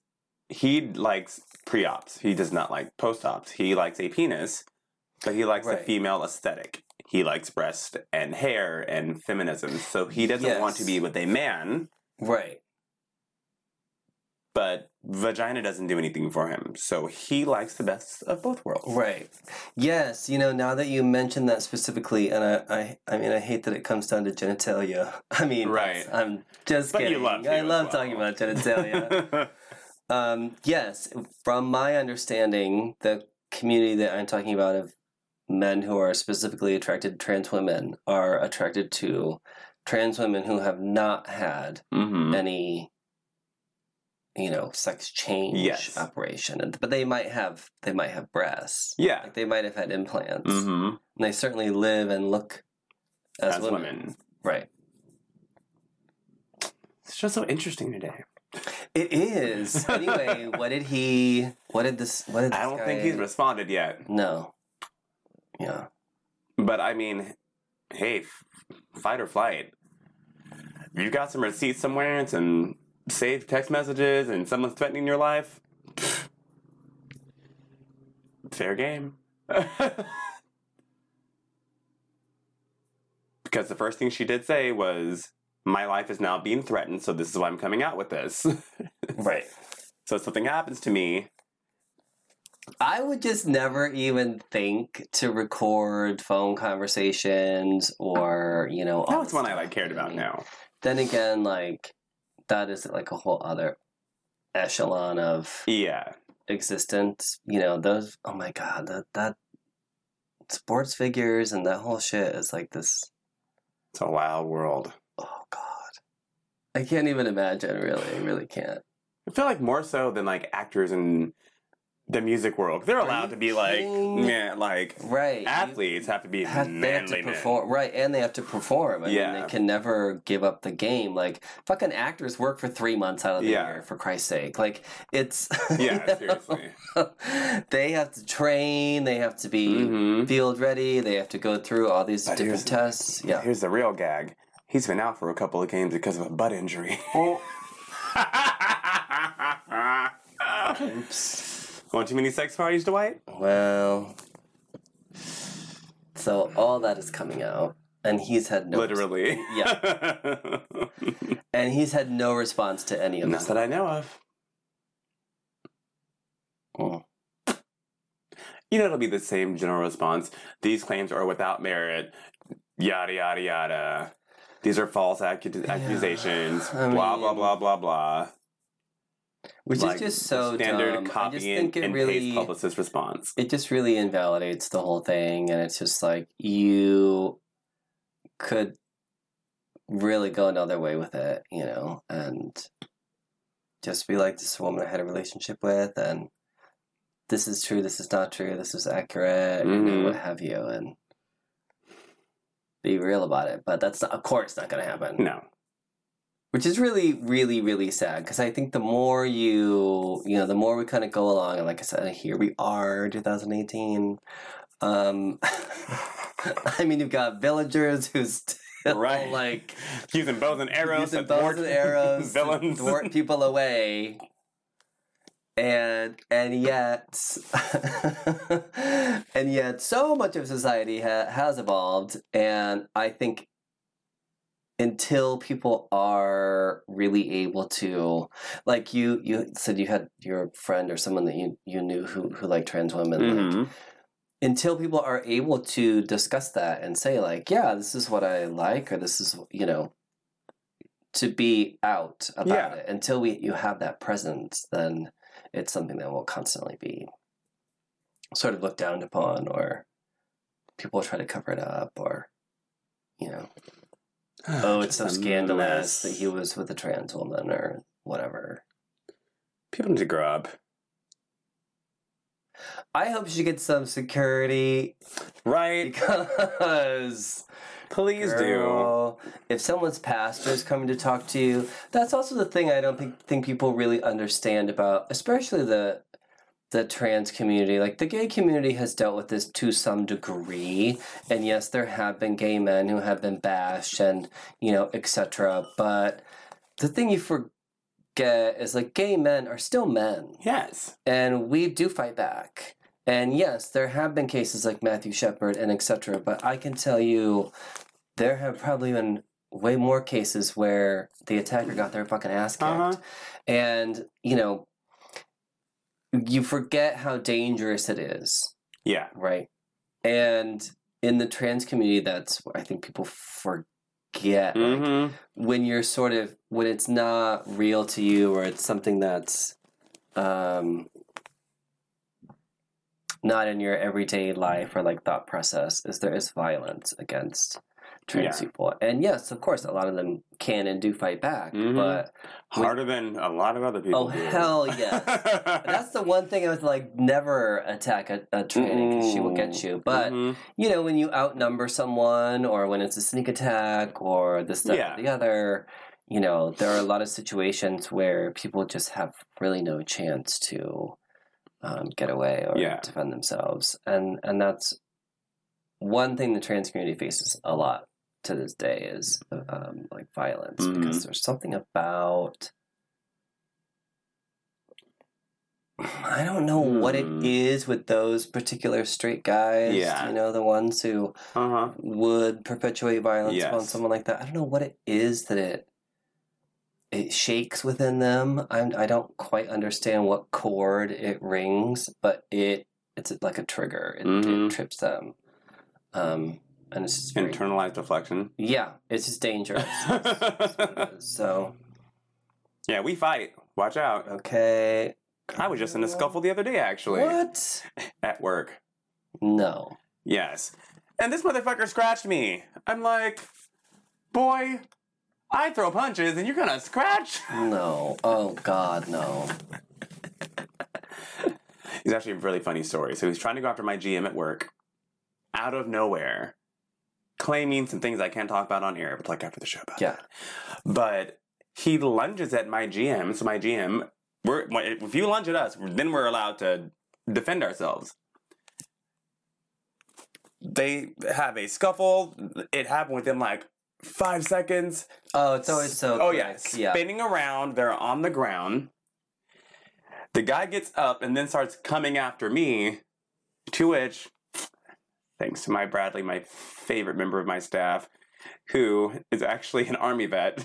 he likes pre-ops. He does not like post-ops. He likes a penis, but he likes right. the female aesthetic. He likes breast and hair and feminism, so he doesn't yes. want to be with a man. Right. But vagina doesn't do anything for him, so he likes the best of both worlds. Right. Yes, you know, now that you mentioned that specifically, and I I, I mean, I hate that it comes down to genitalia. I mean, right. I'm just but kidding. You love I love well. talking about genitalia. um, yes, from my understanding, the community that I'm talking about of men who are specifically attracted to trans women are attracted to trans women who have not had mm-hmm. any, you know, sex change yes. operation. And, but they might have they might have breasts. Yeah. Like they might have had implants. Mm-hmm. And they certainly live and look as, as women. women. Right. It's just so interesting today. It is. Anyway, what did he... What did this... What did this I don't guy, think he's responded yet. No. Yeah. But, I mean, hey, f- fight or flight. You've got some receipts somewhere and some saved text messages and someone's threatening your life. Fair game. Because the first thing she did say was, my life is now being threatened, so this is why I'm coming out with this. Right. So if something happens to me... I would just never even think to record phone conversations or, you know... That was one I, like, cared about now. Then again, like, that is, like, a whole other echelon of... Yeah. Existence. You know, those... Oh, my God. That... that sports figures and that whole shit is, like, this... It's a wild world. Oh, God. I can't even imagine, really. I really can't. I feel like more so than, like, actors and... The music world. They're allowed to be like, yeah, like right. athletes have to be have, manly they have to perform, right, and they have to perform. I yeah. mean, they can never give up the game. Like, fucking actors work for three months out of the yeah. year, for Christ's sake. Like, it's... Yeah, seriously. They have to train, they have to be mm-hmm. field ready, they have to go through all these but different tests. Yeah. Here's the real gag. He's been out for a couple of games because of a butt injury. Oh. Oops. Want too many sex parties, Dwight? Well, so all that is coming out, and he's had no... Literally. Resp- yeah. And he's had no response to any of this. Not that I know of. Oh. You know, it'll be the same general response. These claims are without merit. Yada, yada, yada. These are false accu- accusations. Yeah. I mean, blah, blah, blah, blah, blah. Which like, is just so standard dumb. Copying and really, paste publicist response. It just really invalidates the whole thing. And it's just like, you could really go another way with it, you know, and just be like, this woman I had a relationship with, and this is true, this is not true, this is accurate, mm-hmm. and what have you, and be real about it. But that's, not, of course, not going to happen. No. Which is really, really, really sad, because I think the more you, you know, the more we kind of go along, and like I said, here we are, twenty eighteen. Um, I mean, you've got villagers who's still, right. like... using bows and arrows to bows and arrows villains. To thwart people away. And and yet, and yet, so much of society ha- has evolved, and I think until people are really able to, like you, you said you had your friend or someone that you, you knew who, who liked trans women, mm-hmm. like, until people are able to discuss that and say like, yeah, this is what I like, or this is, you know, to be out about yeah. it. Until we you have that presence, then... it's something that will constantly be sort of looked down upon, or people try to cover it up, or, you know, oh, it's so scandalous that he was with a trans woman or whatever. People need to grow up. I hope she gets some security. Right. Because... please Girl, do. If someone's pastor is coming to talk to you, that's also the thing I don't think, think people really understand about, especially the the trans community. Like, the gay community has dealt with this to some degree, and yes, there have been gay men who have been bashed and, you know, et cetera. But the thing you forget is, like, gay men are still men. Yes. And we do fight back. And yes, there have been cases like Matthew Shepard and et cetera, but I can tell you there have probably been way more cases where the attacker got their fucking ass kicked. Uh-huh. And, you know, you forget how dangerous it is. Yeah. Right? And in the trans community, that's what I think people forget. Mm-hmm. Like, when you're sort of, when it's not real to you, or it's something that's... Um, not in your everyday life or like thought process, is there is violence against trans yeah. people. And yes, of course, a lot of them can and do fight back, mm-hmm. but... harder we, than a lot of other people oh, do. Hell yes. That's the one thing I was like, never attack a, a tranny, because mm-hmm. she will get you. But, mm-hmm. you know, when you outnumber someone, or when it's a sneak attack, or this, that, yeah. or the other, you know, there are a lot of situations where people just have really no chance to... Um, get away or yeah. defend themselves, and and that's one thing the trans community faces a lot to this day is um, like violence, mm-hmm. because there's something about I don't know mm. what it is with those particular straight guys, yeah. you know, the ones who uh-huh. would perpetuate violence yes. on someone like that. I don't know what it is that it It shakes within them. I'm, I don't quite understand what chord it rings, but it it's like a trigger. It, mm-hmm. it trips them. Um, and it's just very, internalized deflection. Yeah, it's just dangerous. it's, it's so, yeah, we fight. Watch out. Okay. I was just in a scuffle the other day, actually. What? At work. No. Yes. And this motherfucker scratched me. I'm like, boy. I throw punches and you're gonna scratch? No. Oh, God, no. It's actually a really funny story. So he's trying to go after my G M at work, out of nowhere, claiming some things I can't talk about on air, but like after the show about yeah. that. But he lunges at my G M. So my G M, we're, if you lunge at us, then we're allowed to defend ourselves. They have a scuffle. It happened within like Five seconds. Oh, it's always so Oh, quick. Yeah. Spinning yeah. around. They're on the ground. The guy gets up and then starts coming after me, to which, thanks to my Bradley, my favorite member of my staff, who is actually an Army vet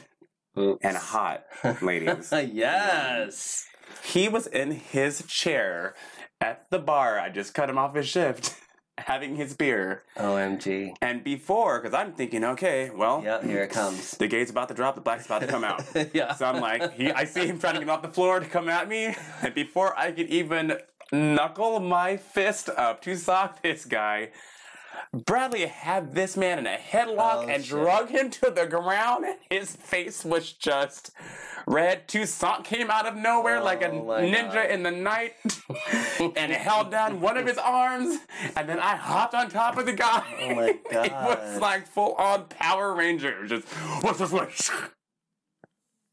Oops. And hot, ladies. Yes! He was in his chair at the bar. I just cut him off his shift, having his beer. O M G. And before, because I'm thinking, okay, well. Yep, here it comes. The gay's about to drop, the black's about to come out. Yeah. So I'm like, he, I see him trying to get off the floor to come at me. And before I could even knuckle my fist up to sock this guy, Bradley had this man in a headlock oh, and shit. drug him to the ground, and his face was just red. Tucson came out of nowhere oh, like a ninja God. in the night and held down one of his arms, and then I hopped on top of the guy. Oh my God. It was like full-on Power Rangers. Just, what's this way?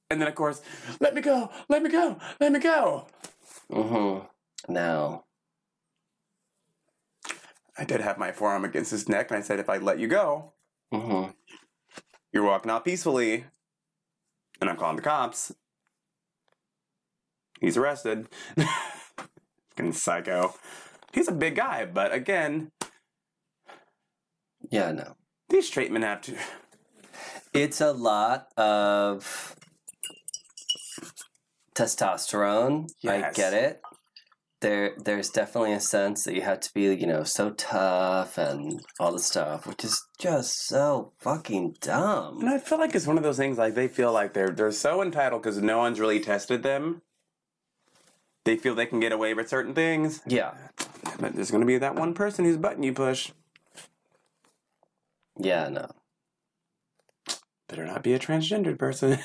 And then, of course, let me go, let me go, let me go. Mm-hmm. No. I did have my forearm against his neck, and I said, if I let you go, mm-hmm. you're walking out peacefully, and I'm calling the cops. He's arrested. Fucking psycho. He's a big guy, but again... Yeah, no. These straight men have to... It's a lot of testosterone. Yes. I get it. There, there's definitely a sense that you have to be, you know, so tough and all the stuff, which is just so fucking dumb. And I feel like it's one of those things, like, they feel like they're they're so entitled because no one's really tested them. They feel they can get away with certain things. Yeah. But there's going to be that one person whose button you push. Yeah, no. Better not be a transgendered person.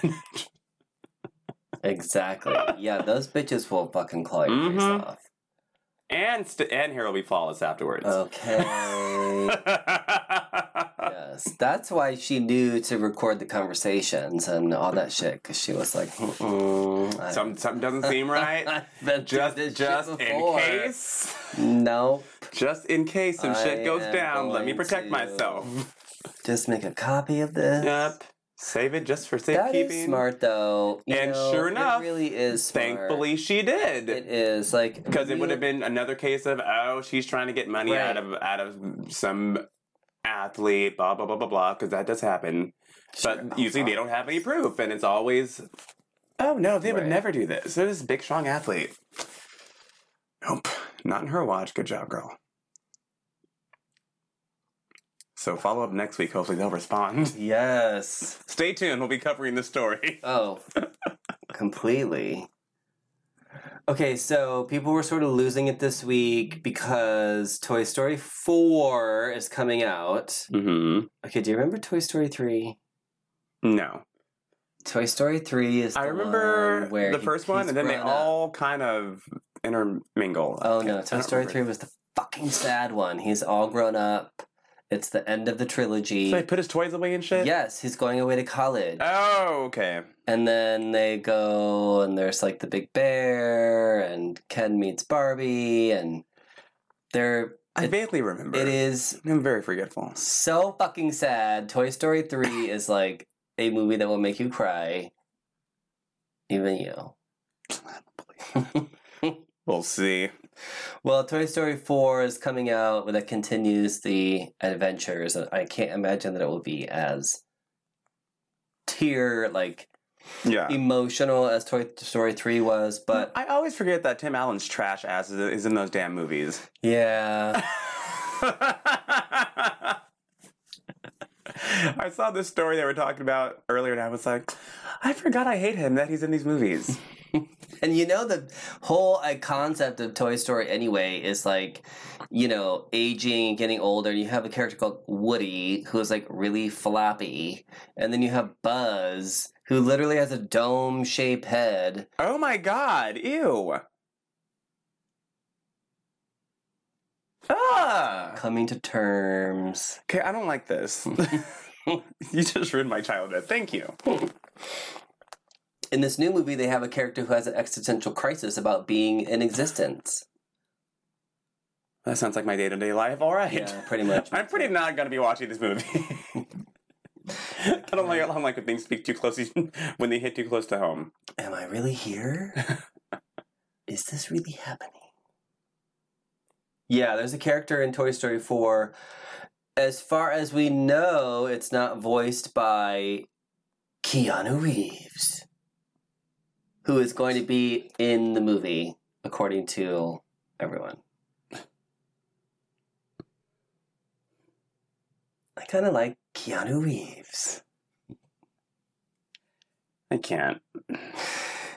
Exactly. Yeah, those bitches will fucking claw your mm-hmm. face off. And st- and hair will be flawless afterwards. Okay. Yes. That's why she knew to record the conversations and all that shit, because she was like, mm-mm. Something, something doesn't seem right. just just in case. No. Just in case some I shit goes down, let me protect myself. Just make a copy of this. Yep. Save it just for safekeeping. That is smart, though. You and know, sure enough, it really is smart. Thankfully she did. It is, like... Because it would have been another case of, oh, she's trying to get money right. out of out of some athlete, blah, blah, blah, blah, blah, because that does happen. Sure. But oh, usually God. they don't have any proof, and it's always, oh, no, they right. would never do this. They're this big, strong athlete. Nope. Not in her watch. Good job, girl. So follow up next week. Hopefully they'll respond. Yes. Stay tuned. We'll be covering this story. Oh, completely. Okay, so people were sort of losing it this week because Toy Story four is coming out. Mm-hmm. Okay, do you remember Toy Story three? No. Toy Story three is the I remember one where the he, first one, and then they up. all kind of intermingle. Oh, no. Toy Story remember. three was the fucking sad one. He's all grown up. It's the end of the trilogy. So he put his toys away and shit? Yes, he's going away to college. Oh, okay. And then they go, and there's, like, the Big Bear, and Ken meets Barbie, and they're... I it, vaguely remember. It is... I'm very forgetful. So fucking sad. Toy Story three is, like, a movie that will make you cry. Even you. I don't believe it. We'll see. Well, Toy Story four is coming out that continues the adventures. I can't imagine that it will be as tear, like, yeah. emotional as Toy Story three was, but... I always forget that Tim Allen's trash ass is in those damn movies. Yeah. I saw this story they were talking about earlier, and I was like, I forgot I hate him, that he's in these movies. And you know, the whole uh, concept of Toy Story anyway is, like, you know, aging and getting older. You have a character called Woody, who is, like, really floppy. And then you have Buzz, who literally has a dome-shaped head. Oh my God, ew. Ah! Coming to terms. Okay, I don't like this. You just ruined my childhood. Thank you. In this new movie, they have a character who has an existential crisis about being in existence. That sounds like my day-to-day life, all right. Yeah, pretty much. I'm pretty not going to be watching this movie. I don't like, I don't like when things speak too close, when they hit too close to home. Am I really here? Is this really happening? Yeah, there's a character in Toy Story four. As far as we know, it's not voiced by Keanu Reeves, who is going to be in the movie, according to everyone. I kind of like Keanu Reeves. I can't.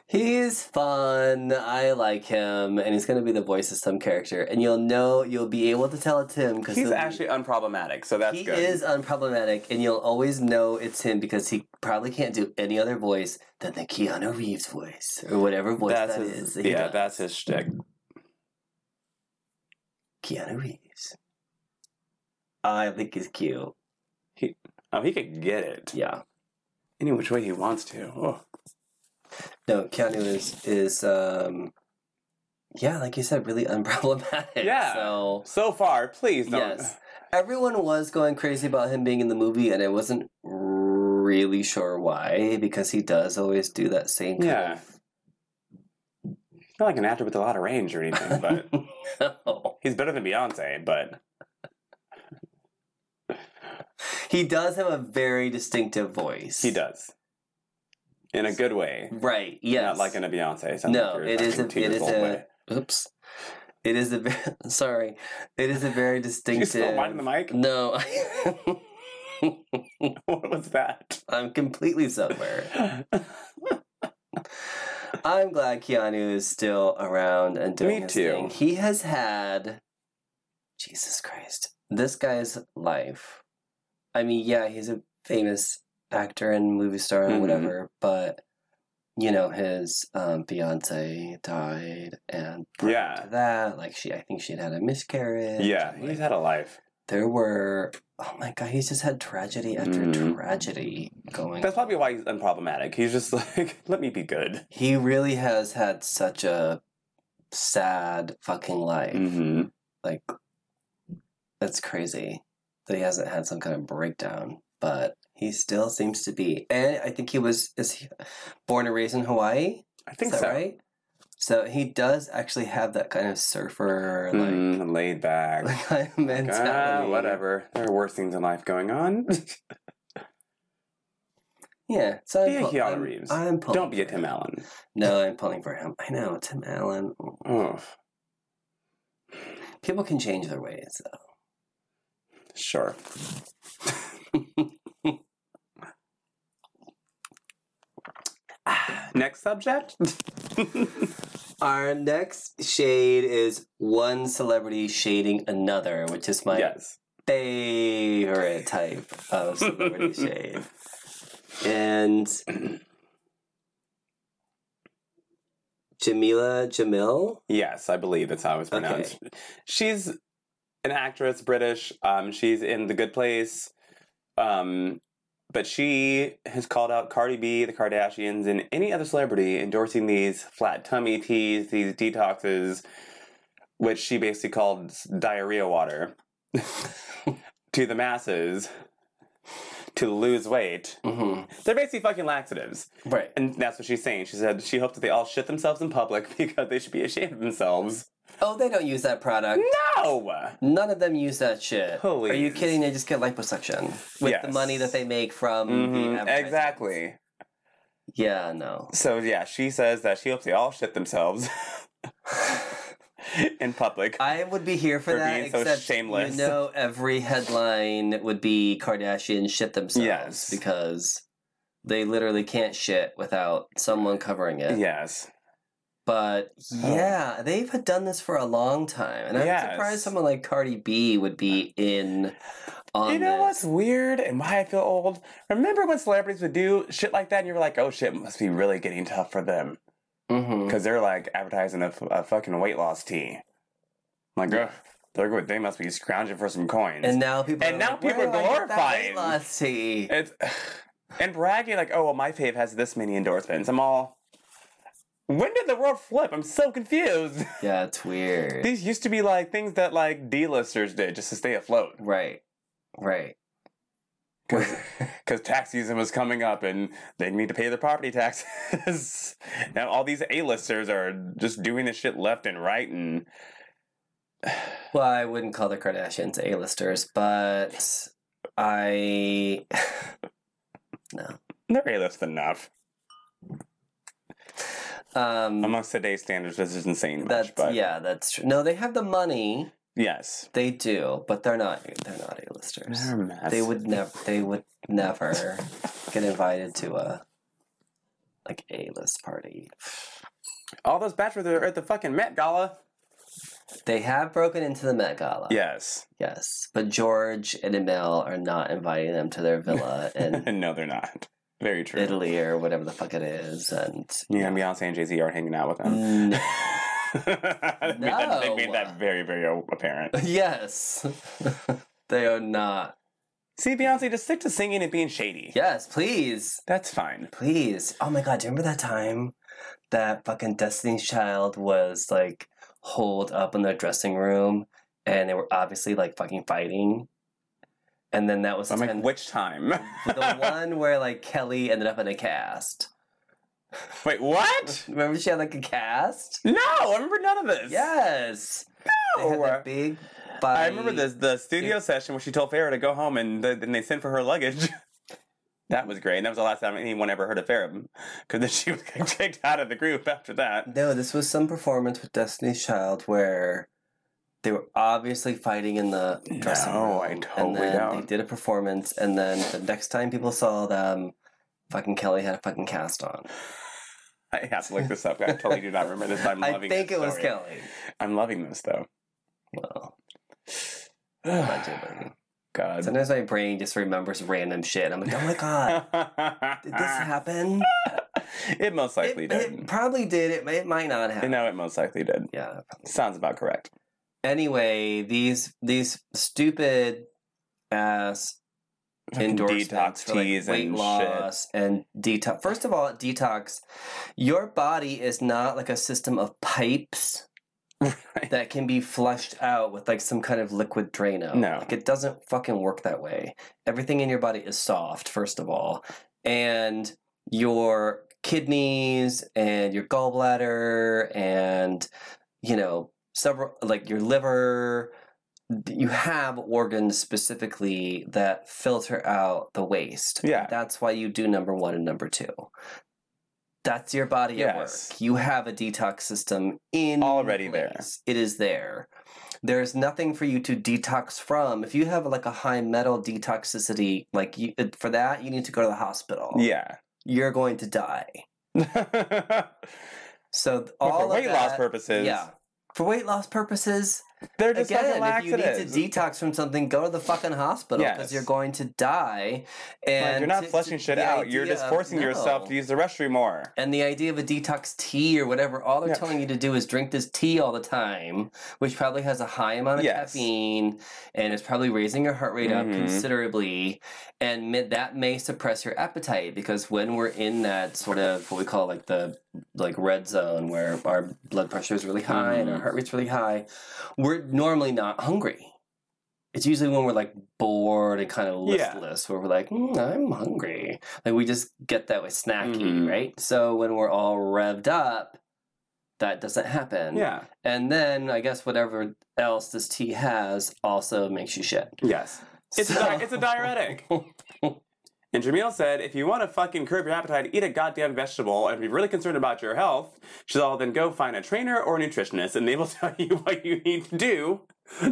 He's fun. I like him. And he's going to be the voice of some character. And you'll know, you'll be able to tell it's him. Cause he's actually be, unproblematic, so that's he good. He is unproblematic, and you'll always know it's him because he probably can't do any other voice than the Keanu Reeves voice, or whatever voice that's that his, is. That yeah, does. That's his shtick. Keanu Reeves. I think he's cute. He, oh, he could get it. Yeah. Any which way he wants to. Oh. No, Keanu is, is um, yeah, like you said, really unproblematic. Yeah. So, so far, please don't. Yes. Everyone was going crazy about him being in the movie, and I wasn't really sure why, because he does always do that same kind yeah. of... Not like an actor with a lot of range or anything, but... No. He's better than Beyonce, but... He does have a very distinctive voice. He does. In a good way. Right, yes. Not like in a Beyonce. No, it is a... It is a oops. It is a... Sorry. It is a very distinctive... She's still biting the mic? No. What was that? I'm completely sober. I'm glad Keanu is still around and doing his thing. Me too. He has had... Jesus Christ. This guy's life... I mean, yeah, he's a famous actor and movie star and mm-hmm. whatever, but, you know, his um, fiance died, and prior yeah. to that, like, she, I think she had had a miscarriage. Yeah, and, like, he's had a life. There were, oh my God, he's just had tragedy after mm-hmm. tragedy going. That's probably why he's unproblematic. He's just like, let me be good. He really has had such a sad fucking life. Mm-hmm. Like, that's crazy. That he hasn't had some kind of breakdown, but he still seems to be. And I think he was is he born and raised in Hawaii? I think so. Is that right? So he does actually have that kind of surfer, like mm, laid back kind of mentality. Like, ah, whatever. There are worse things in life going on. Yeah. So be I'm a Keanu Reeves. I'm, I'm Don't be a Tim Allen. No, I'm pulling for him. I know Tim Allen. Oh. People can change their ways, though. Sure. Next subject. Our next shade is one celebrity shading another, which is my yes. favorite type of celebrity shade. And Jameela Jamil? Yes, I believe that's how it was pronounced. Okay. She's an actress, British. Um, she's in The Good Place. Um, but she has called out Cardi B, the Kardashians, and any other celebrity endorsing these flat tummy teas, these detoxes, which she basically called diarrhea water, to the masses to lose weight. Mm-hmm. They're basically fucking laxatives. Right. And that's what she's saying. She said she hopes that they all shit themselves in public because they should be ashamed of themselves. Oh, they don't use that product. No! None of them use that shit. Holy. Are you kidding? They just get liposuction with yes. the money that they make from mm-hmm. the advertising. Exactly. Yeah, no. So, yeah, she says that she hopes they all shit themselves in public. I would be here for, for that, being except so shameless. You know, every headline would be Kardashians shit themselves. Yes. Because they literally can't shit without someone covering it. Yes. But, yeah, they've done this for a long time. And I'm yes. surprised someone like Cardi B would be in on You know this. What's weird and why I feel old? Remember when celebrities would do shit like that and you were like, oh, shit, must be really getting tough for them. Because mm-hmm. they're, like, advertising a, a fucking weight loss tea. I'm like, oh, they're good. They must be scrounging for some coins. And now people and are, now like, people are glorifying. Weight loss tea? It's, and bragging, like, oh, well, my fave has this many endorsements. I'm all... When did the world flip? I'm so confused. Yeah, it's weird. These used to be like things that like D-listers did just to stay afloat. Right. Right. Because tax season was coming up and they need to pay their property taxes. Now all these A-listers are just doing this shit left and right. And well, I wouldn't call the Kardashians A-listers, but I... No. They're A-list enough. Um, Amongst today's standards, this isn't saying much. That's, but. Yeah, that's true. No, they have the money. Yes, they do, but they're not. They're not A-listers. They're a mess. They would never. They would never get invited to a like A-list party. All those bachelors are at the fucking Met Gala. They have broken into the Met Gala. Yes. Yes, but George and Emil are not inviting them to their villa. And no, they're not. Very true. Italy or whatever the fuck it is, and yeah, Beyonce and Jay-Z are hanging out with them. No. they, made no. that, they made that very, very apparent. Yes. They are not. See, Beyonce, just stick to singing and being shady. Yes, please. That's fine. Please. Oh my god, do you remember that time that fucking Destiny's Child was like holed up in their dressing room and they were obviously like fucking fighting? And then that was... I'm like, which time? The one where like Kelly ended up in a cast. Wait, what? Remember she had like a cast? No, I remember none of this. Yes. No. They had that big body. I remember this, the studio it, session where she told Farrah to go home and then they sent for her luggage. That was great. And that was the last time anyone ever heard of Farrah, because then she was kicked out of the group after that. No, this was some performance with Destiny's Child where they were obviously fighting in the dressing no, room. No, I totally don't. And then don't. They did a performance, and then the next time people saw them, fucking Kelly had a fucking cast on. I have to look this up. I totally do not remember this. I'm loving this. I think it was story. Kelly. I'm loving this, though. Well. Allegedly. God. Sometimes my brain just remembers random shit. I'm like, oh my god. Did this happen? It most likely it, did. It probably did. It, it might not have. No, it most likely did. Yeah. Sounds about correct. Anyway, these these stupid ass... endorsements for like weight loss and detox. First of all, detox. Your body is not like a system of pipes right. that can be flushed out with like some kind of liquid Drano. No, like it doesn't fucking work that way. Everything in your body is soft, first of all, and your kidneys and your gallbladder and you know several like your liver. You have organs specifically that filter out the waste. Yeah. That's why you do number one and number two. That's your body yes. at work. You have a detox system in already place. There. It is there. There is nothing for you to detox from. If you have like a high metal detoxicity, like you, for that, you need to go to the hospital. Yeah. You're going to die. So all of that. For weight loss purposes. Yeah. For weight loss purposes. They're just Again, if you need to detox from something, go to the fucking hospital because yes. you're going to die. And like you're not flushing shit out. You're just forcing of, no. yourself to use the restroom more. And the idea of a detox tea or whatever, all they're yeah. telling you to do is drink this tea all the time, which probably has a high amount of yes. caffeine and is probably raising your heart rate mm-hmm. up considerably. And that may suppress your appetite because when we're in that sort of what we call like the like red zone where our blood pressure is really high mm-hmm. and our heart rate's really high, we're normally not hungry. It's usually when we're like bored and kind of listless yeah. where we're like, mm, I'm hungry. Like we just get that with snacky, mm-hmm. right? So when we're all revved up, that doesn't happen. Yeah. And then I guess whatever else this tea has also makes you shit. Yes. It's, so... a, di- it's a diuretic. And Jameela said, if you want to fucking curb your appetite, eat a goddamn vegetable, and if you're really concerned about your health, she'll all then go find a trainer or a nutritionist, and they will tell you what you need to do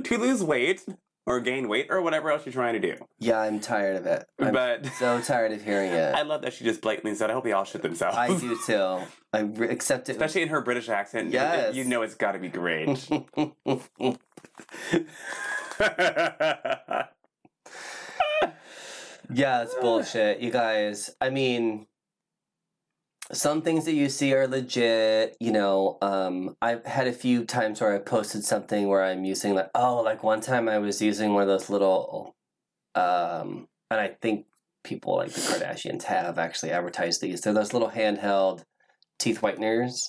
to lose weight, or gain weight, or whatever else you're trying to do. Yeah, I'm tired of it. I'm but, so tired of hearing it. I love that she just blatantly said, I hope they all shit themselves. I do too. I re- accept it. Especially in her British accent. Yes. You know it's gotta be great. Yeah, it's bullshit, you guys. I mean, some things that you see are legit. You know, um, I've had a few times where I posted something where I'm using like, oh, like one time I was using one of those little, um, and I think people like the Kardashians have actually advertised these. They're those little handheld teeth whiteners.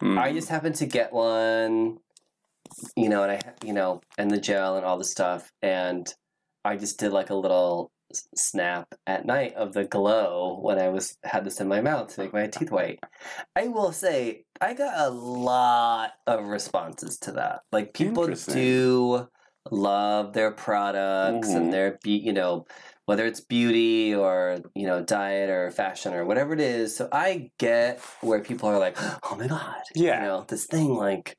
Mm. I just happened to get one, you know, and I, you know, and the gel and all the stuff, and I just did like a little snap at night of the glow when I was had this in my mouth to make my teeth white. I will say I got a lot of responses to that. Like people do love their products mm-hmm. and their, be- you know, whether it's beauty or, you know, diet or fashion or whatever it is. So I get where people are like, oh my God, yeah. you know, this thing, like,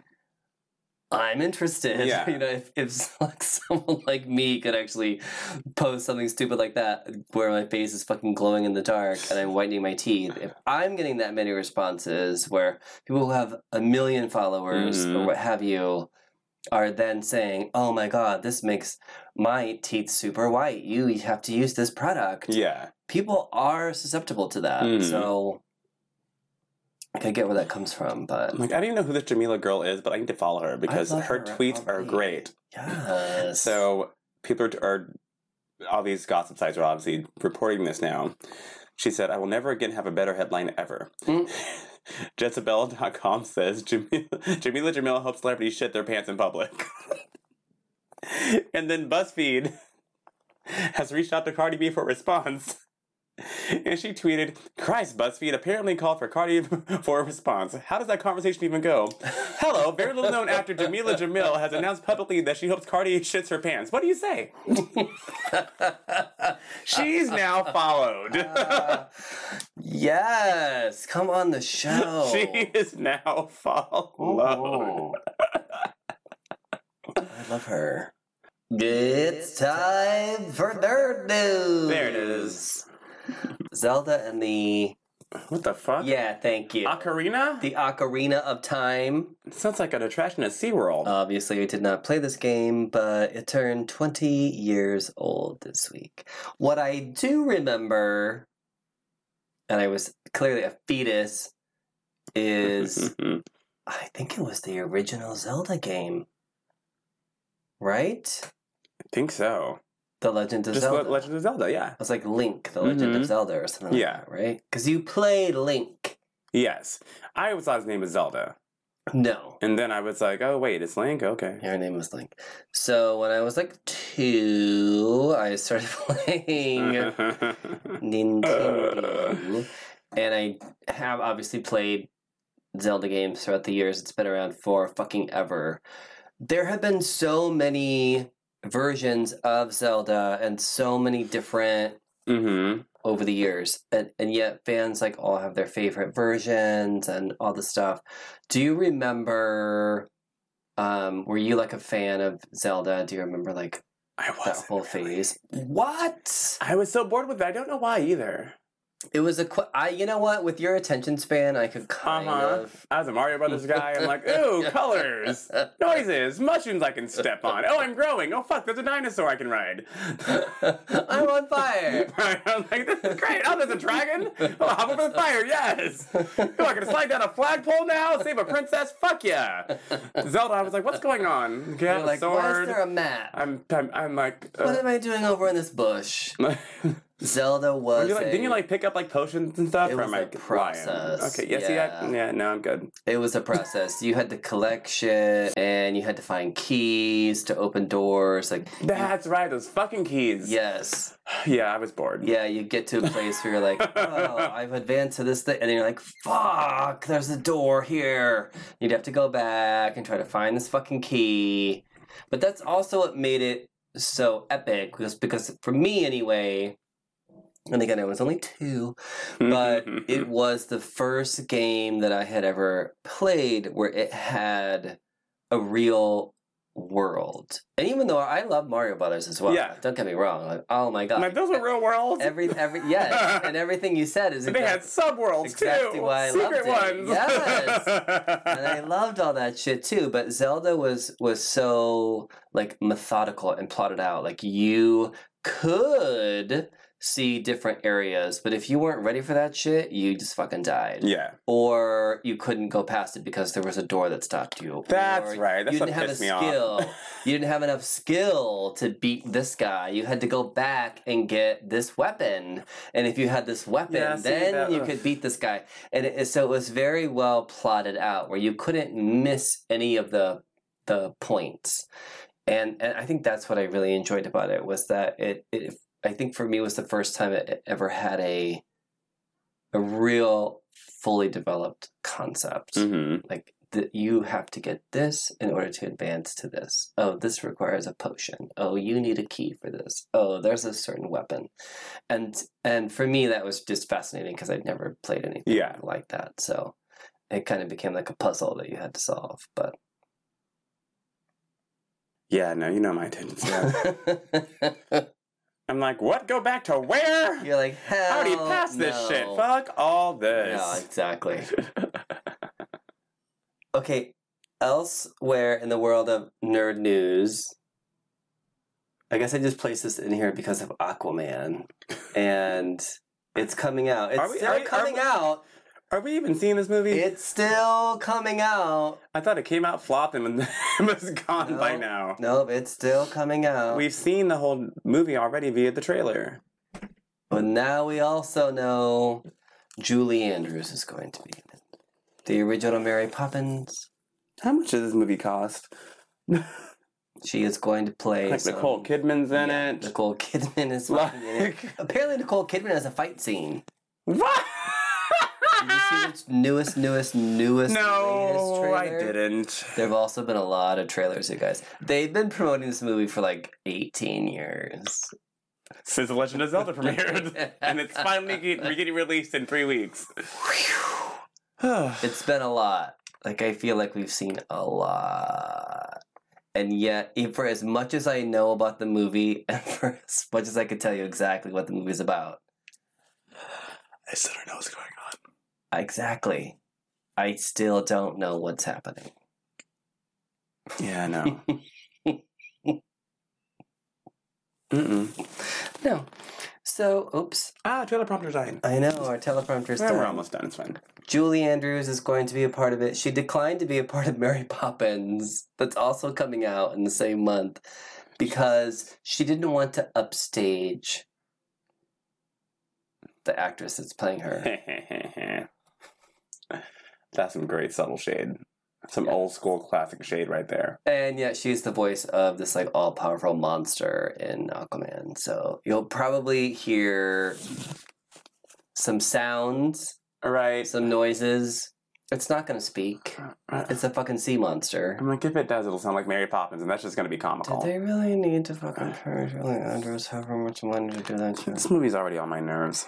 I'm interested. Yeah. You know, if, if like, someone like me could actually post something stupid like that where my face is fucking glowing in the dark and I'm whitening my teeth, if I'm getting that many responses where people who have a million followers mm. or what have you are then saying, oh my God, this makes my teeth super white. You have to use this product. Yeah. People are susceptible to that. Mm. So... I get where that comes from, but... Like, I don't even know who this Jameela girl is, but I need to follow her because her, her tweets are great. Yes. So, people are, are... All these gossip sites are obviously reporting this now. She said, I will never again have a better headline ever. Mm. Jezebel dot com says, Jameela, Jameela Jamil hopes celebrities shit their pants in public. And then BuzzFeed has reached out to Cardi B for a response. And she tweeted, Christ, BuzzFeed apparently called for Cardi for a response. How does that conversation even go? Hello, very little known actor Jameela Jamil has announced publicly that she hopes Cardi shits her pants. What do you say? She's now followed. Uh, yes, come on the show. She is now followed. I love her. It's time for nerd news. There it is. Zelda and the... What the fuck? Yeah, thank you. Ocarina? The Ocarina of Time. It sounds like an attraction at SeaWorld. Obviously, we did not play this game, but it turned twenty years old this week. What I do remember, and I was clearly a fetus, is... I think it was the original Zelda game. Right? I think so. The Legend of Just Zelda. Just Legend of Zelda, yeah. It was like Link, The Legend mm-hmm. of Zelda or something like yeah. that, right? Because you played Link. Yes. I always thought his name was Zelda. No. And then I was like, oh, wait, it's Link? Okay. Your name was Link. So when I was like two, I started playing Nintendo. Uh. And I have obviously played Zelda games throughout the years. It's been around for fucking ever. There have been so many... versions of Zelda and so many different mm-hmm. over the years, and and yet fans like all have their favorite versions and all the stuff. Do you remember? Um, were you like a fan of Zelda? Do you remember like I that whole phase? Really. What? I was so bored with it. I don't know why either. It was a qu- I. You know what? With your attention span, I could kind uh-huh. of. I was a Mario Brothers guy. I'm like, ooh, colors, noises, mushrooms I can step on. Oh, I'm growing. Oh fuck, there's a dinosaur I can ride. I'm on fire. I'm like, this is great. Oh, there's a dragon. Oh, hop over the fire. Yes. Oh, I can slide down a flagpole now. Save a princess. Fuck yeah. Zelda. I was like, what's going on? Okay, I have like, a sword. Why is there a map? I'm. I'm, I'm like. Uh, what am I doing over in this bush? Zelda was. You like, a, didn't you like pick up like potions and stuff? It was a process. Ryan? Okay, yes, yeah. See, I, yeah, no, I'm good. It was a process. You had to collect shit, and you had to find keys to open doors. Like that's you, right, those fucking keys. Yes. Yeah, I was bored. Yeah, you get to a place where you're like, oh, I've advanced to this thing, and then you're like, fuck, there's a door here. You'd have to go back and try to find this fucking key. But that's also what made it so epic, because because for me anyway. And again, I was only two, but it was the first game that I had ever played where it had a real world. And even though I love Mario Brothers as well, yeah. don't get me wrong. Like, oh my God, like those are real worlds. Every, every, yes, and everything you said is. Exact, they had subworlds exactly too. Why I Secret loved it. Ones. Yes, and I loved all that shit too. But Zelda was was so like methodical and plotted out. Like you could. See different areas, but if you weren't ready for that shit, you just fucking died. Yeah. Or you couldn't go past it because there was a door that stopped you. That's or right. That's you didn't what have a skill. You didn't have enough skill to beat this guy. You had to go back and get this weapon. And if you had this weapon, yeah, then that, you could beat this guy. And it, so it was very well plotted out where you couldn't miss any of the the points. And and I think that's what I really enjoyed about it was that it it. I think for me it was the first time it ever had a a real fully developed concept. Mm-hmm. Like that you have to get this in order to advance to this. Oh, this requires a potion. Oh, you need a key for this. Oh, there's a certain weapon. And and for me, that was just fascinating because I'd never played anything yeah. like that. So it kind of became like a puzzle that you had to solve. But yeah, no, you know my tendency. Yeah. I'm like, what? Go back to where? You're like, hell how do you pass no. this shit? Fuck all this. Yeah, exactly. Okay, elsewhere in the world of nerd news, I guess I just placed this in here because of Aquaman, and it's coming out. It's are we, still are, coming are we, out. Are we even seeing this movie? It's still coming out. I thought it came out flopping and it was gone nope, by now. Nope, it's still coming out. We've seen the whole movie already via the trailer. But now we also know Julie Andrews is going to be in it. The original Mary Poppins. How much does this movie cost? She is going to play... Like some, Nicole Kidman's in yeah, it. Nicole Kidman is like... in it. Apparently Nicole Kidman has a fight scene. What? Did you see the newest, newest, newest, no, latest trailer? No, I didn't. There have also been a lot of trailers, you guys. They've been promoting this movie for like eighteen years. Since The Legend of Zelda premiered. And it's finally getting released in three weeks. It's been a lot. Like, I feel like we've seen a lot. And yet, for as much as I know about the movie, and for as much as I can tell you exactly what the movie's about, I still don't know what's going on. Exactly. I still don't know what's happening. Yeah, I know. Mm-mm. No. So, oops. Ah, teleprompter dying. I know, our teleprompter's yeah, dying. We're almost done, it's fine. Julie Andrews is going to be a part of it. She declined to be a part of Mary Poppins, that's also coming out in the same month, because she didn't want to upstage the actress that's playing her. That's some great subtle shade. Some yeah. old school classic shade right there. And yeah, she's the voice of this like all powerful monster in Aquaman. So you'll probably hear some sounds, right? Some noises. It's not going to speak. It's a fucking sea monster. I'm like, if it does, it'll sound like Mary Poppins, and that's just going to be comical. Did they really need to fucking purge Julie Andrews however much money to do that shit? This movie's already on my nerves.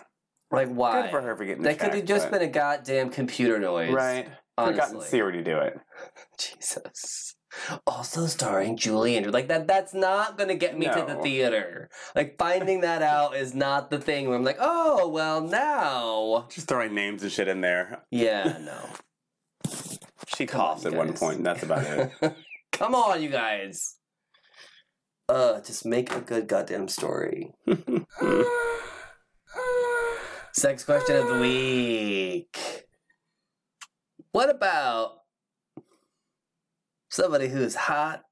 Like, why? Good for her for getting that could have just but... been a goddamn computer noise. Right. Honestly. I've gotten Siri to do it. Jesus. Also starring Julie Andrews. Like, that, that's not going to get me no. to the theater. Like, finding that out is not the thing where I'm like, oh, well, now. Just throwing names and shit in there. Yeah, no. She coughs at one point, and that's about it. Come on, you guys. Uh, just make a good goddamn story. Sex question of the week. What about somebody who's hot,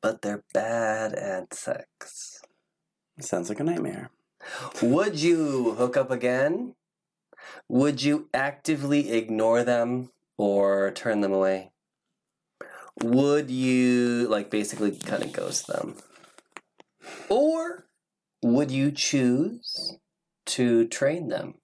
but they're bad at sex? Sounds like a nightmare. Would you hook up again? Would you actively ignore them or turn them away? Would you, like, basically kind of ghost them? Or would you choose to train them?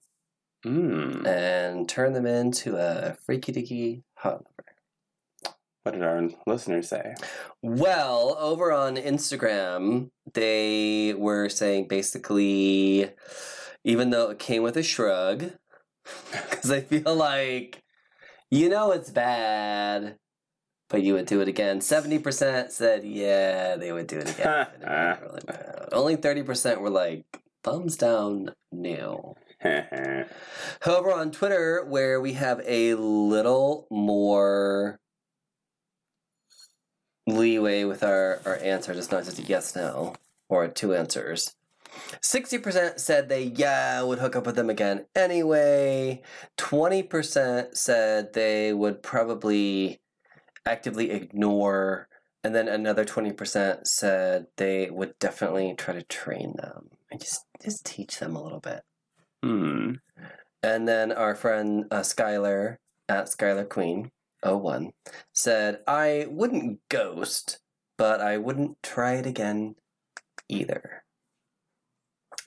Mm. And turn them into a freaky dicky hot lover. What did our listeners say? Well, over on Instagram, they were saying basically, even though it came with a shrug, because I feel like, you know, it's bad, but you would do it again. seventy percent said, yeah, they would do it again. It really bad. Only thirty percent were like, thumbs down, no. However, on Twitter, where we have a little more leeway with our, our answer, it's not just a yes, no, or two answers. sixty percent said they, yeah, would hook up with them again anyway. twenty percent said they would probably actively ignore. And then another twenty percent said they would definitely try to train them and just, just teach them a little bit. Hmm. And then our friend uh, Skylar at Skylar Queen oh one said, I wouldn't ghost, but I wouldn't try it again either.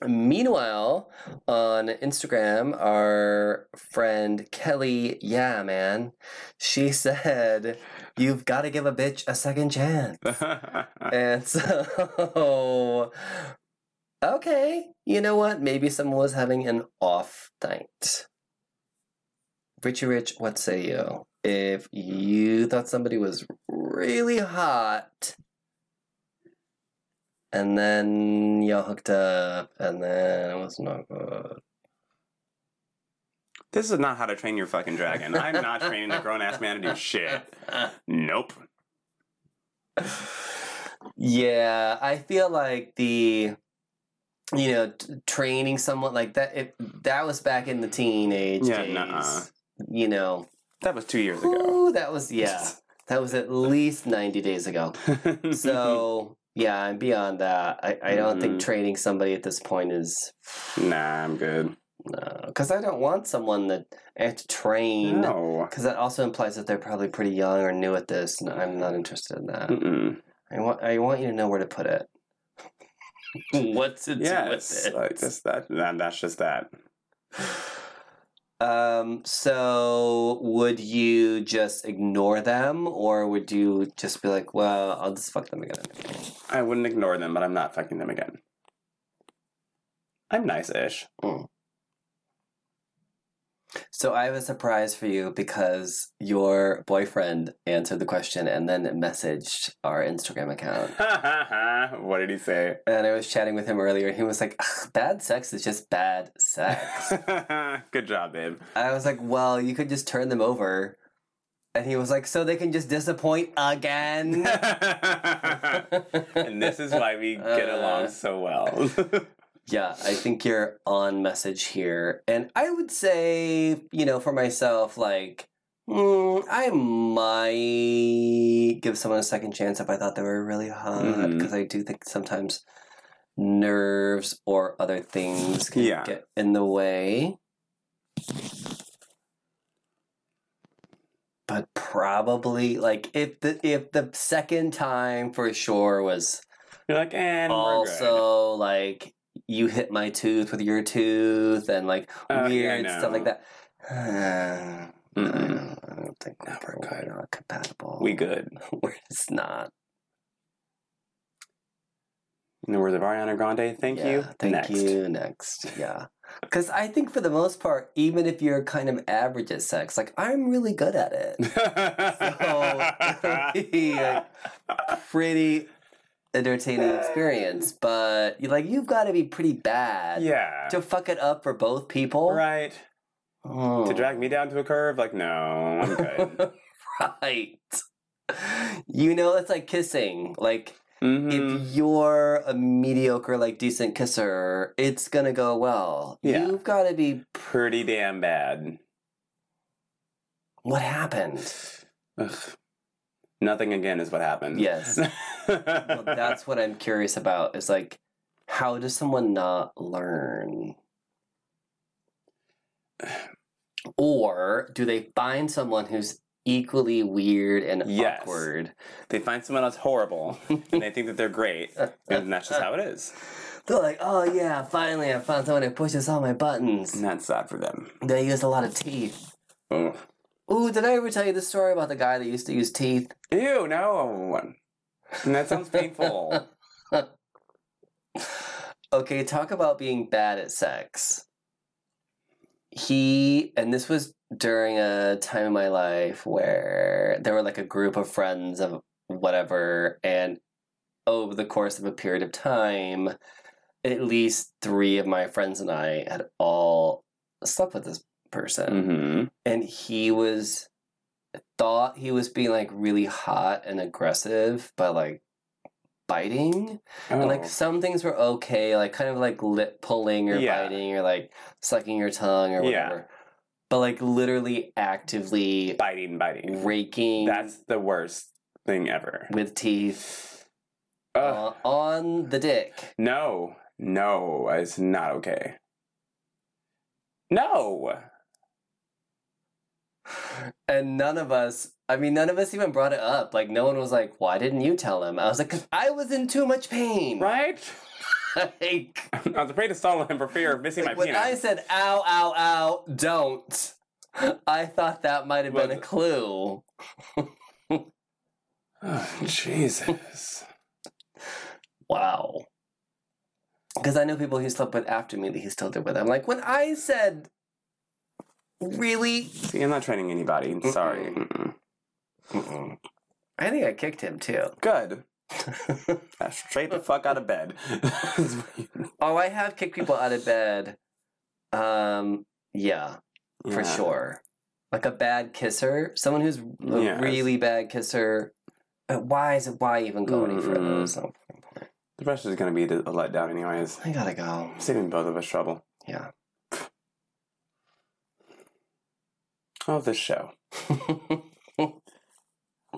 Meanwhile, on Instagram, our friend Kelly, yeah, man, she said, "You've got to give a bitch a second chance." And so, okay, you know what? Maybe someone was having an off night. Richie Rich, what say you? If you thought somebody was really hot, and then y'all hooked up, and then it was not good. This is not How to Train Your Fucking Dragon. I'm not training a grown-ass man to do shit. Nope. Yeah, I feel like the, you know, t- training someone like that, it, that was back in the teenage yeah, days. Nuh-uh. You know. That was two years ago. Ooh, that was, yeah. That was at least ninety days ago. So... yeah, and beyond that, I, I don't mm. think training somebody at this point is... Nah, I'm good. No, because I don't want someone that I have to train. No. Because that also implies that they're probably pretty young or new at this, and I'm not interested in that. Mm-mm. I want I want you to know where to put it. What's it yes, do with it? Yes, like that, that, that's just that. Um, so would you just ignore them, or would you just be like, well, I'll just fuck them again? I wouldn't ignore them, but I'm not fucking them again. I'm nice-ish. Mm. So I have a surprise for you, because your boyfriend answered the question and then messaged our Instagram account. What did he say? And I was chatting with him earlier. He was like, bad sex is just bad sex. Good job, babe. I was like, well, you could just turn them over. And he was like, so they can just disappoint again? And this is why we get uh, along so well. Yeah, I think you're on message here. And I would say, you know, for myself, like, mm, I might give someone a second chance if I thought they were really hot. Because mm-hmm. I do think sometimes nerves or other things can yeah. get in the way. But probably, like, if the if the second time for sure was... You're like, and also, like... you hit my tooth with your tooth and like uh, weird yeah, stuff like that. Uh, no, I don't think no, we're, we're good. Not compatible. We good. We're just not. In the words of Ariana Grande, thank yeah, you. Thank next. you. Next. Yeah. Because I think for the most part, even if you're kind of average at sex, like I'm really good at it. So it'll be like pretty entertaining experience, but you like you've got to be pretty bad yeah to fuck it up for both people, right? Oh. To drag me down to a curve, like, no, I'm good. Right, you know, it's like kissing, like mm-hmm. if you're a mediocre, like decent kisser, it's gonna go well. Yeah. You've got to be pretty damn bad. What happened? Ugh. Nothing again is what happened. Yes. Well, that's what I'm curious about, is like, how does someone not learn? Or do they find someone who's equally weird and yes. awkward? They find someone that's horrible and they think that they're great, and that's just how it is. They're like, oh yeah, finally I found someone who pushes all my buttons. And that's sad for them. They use a lot of teeth. Oh. Ooh, did I ever tell you the story about the guy that used to use teeth? Ew, no. That sounds painful. Okay, talk about being bad at sex. He, and this was during a time in my life where there were like a group of friends of whatever, and over the course of a period of time, at least three of my friends and I had all slept with this person. Mm-hmm. And he was thought he was being like really hot and aggressive by like biting. Oh. And like some things were okay, like kind of like lip pulling or yeah. biting or like sucking your tongue or whatever. Yeah. But like literally actively biting, biting, raking. That's the worst thing ever. With teeth uh, on the dick. No, no, it's not okay. No. And none of us, I mean, none of us even brought it up. Like, no one was like, why didn't you tell him? I was like, because I was in too much pain. Right? like, I was afraid to startle him for fear of missing like, my when penis. When I said, ow, ow, ow, don't, I thought that might have well, been a clue. Oh, Jesus. Wow. Because I know people he slept with after me that he still did with. I'm like, when I said, really? See, I'm not training anybody. Mm-mm. Sorry. Mm-mm. Mm-mm. I think I kicked him, too. Good. Straight the fuck out of bed. Oh, I have kicked people out of bed. Um, yeah, for yeah. sure. Like a bad kisser. Someone who's a yes. really bad kisser. Why is it? Why even go any further? There's no point. The rest is going to be a letdown anyways. I gotta go. Saving both of us trouble. Yeah. Oh, this show.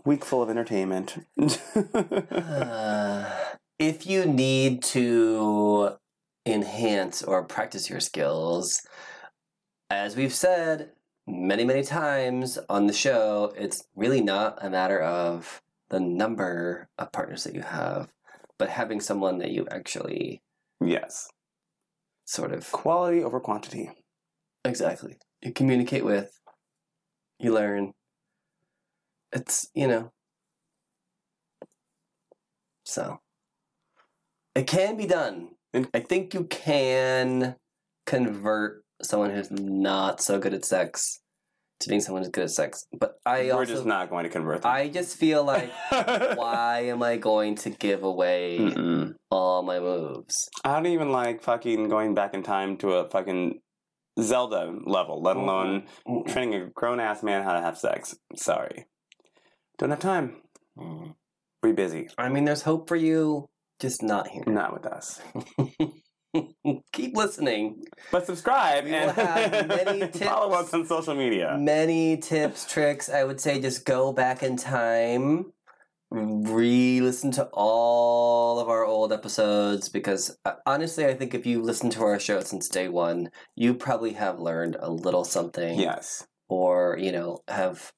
Week full of entertainment. uh, if you need to enhance or practice your skills, as we've said many, many times on the show, it's really not a matter of the number of partners that you have, but having someone that you actually... Yes. Sort of... Quality over quantity. Exactly. You communicate with, you learn... It's, you know, so it can be done. And I think you can convert someone who's not so good at sex to being someone who's good at sex. But I We're also... We're just not going to convert them. I just feel like, why am I going to give away Mm-mm. all my moves? I don't even like fucking going back in time to a fucking Zelda level, let alone Mm-mm. training a grown-ass man how to have sex. Sorry. Don't have time. Mm. We're busy. I mean, there's hope for you, just not here. Not with us. Keep listening. But subscribe. We and have many tips, follow us on social media. Many tips, tricks. I would say just go back in time. Re-listen to all of our old episodes because, uh, honestly, I think if you listen to our show since day one, you probably have learned a little something. Yes. Or, you know, have...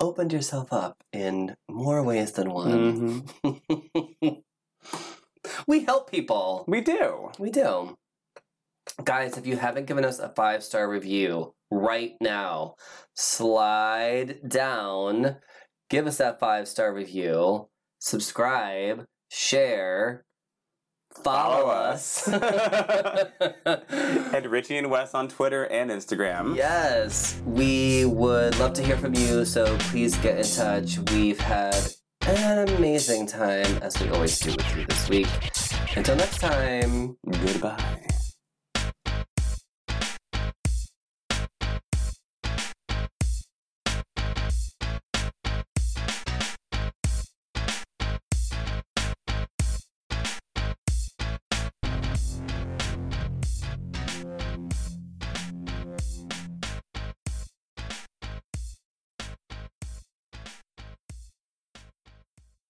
opened yourself up in more ways than one. Mm-hmm. We help people. We do. We do. Guys, if you haven't given us a five-star review right now, slide down, give us that five-star review, subscribe, share, follow, follow us. At Richie and Wes on Twitter and Instagram. Yes. We would love to hear from you, so please get in touch. We've had an amazing time, as we always do with you this week. Until next time, goodbye.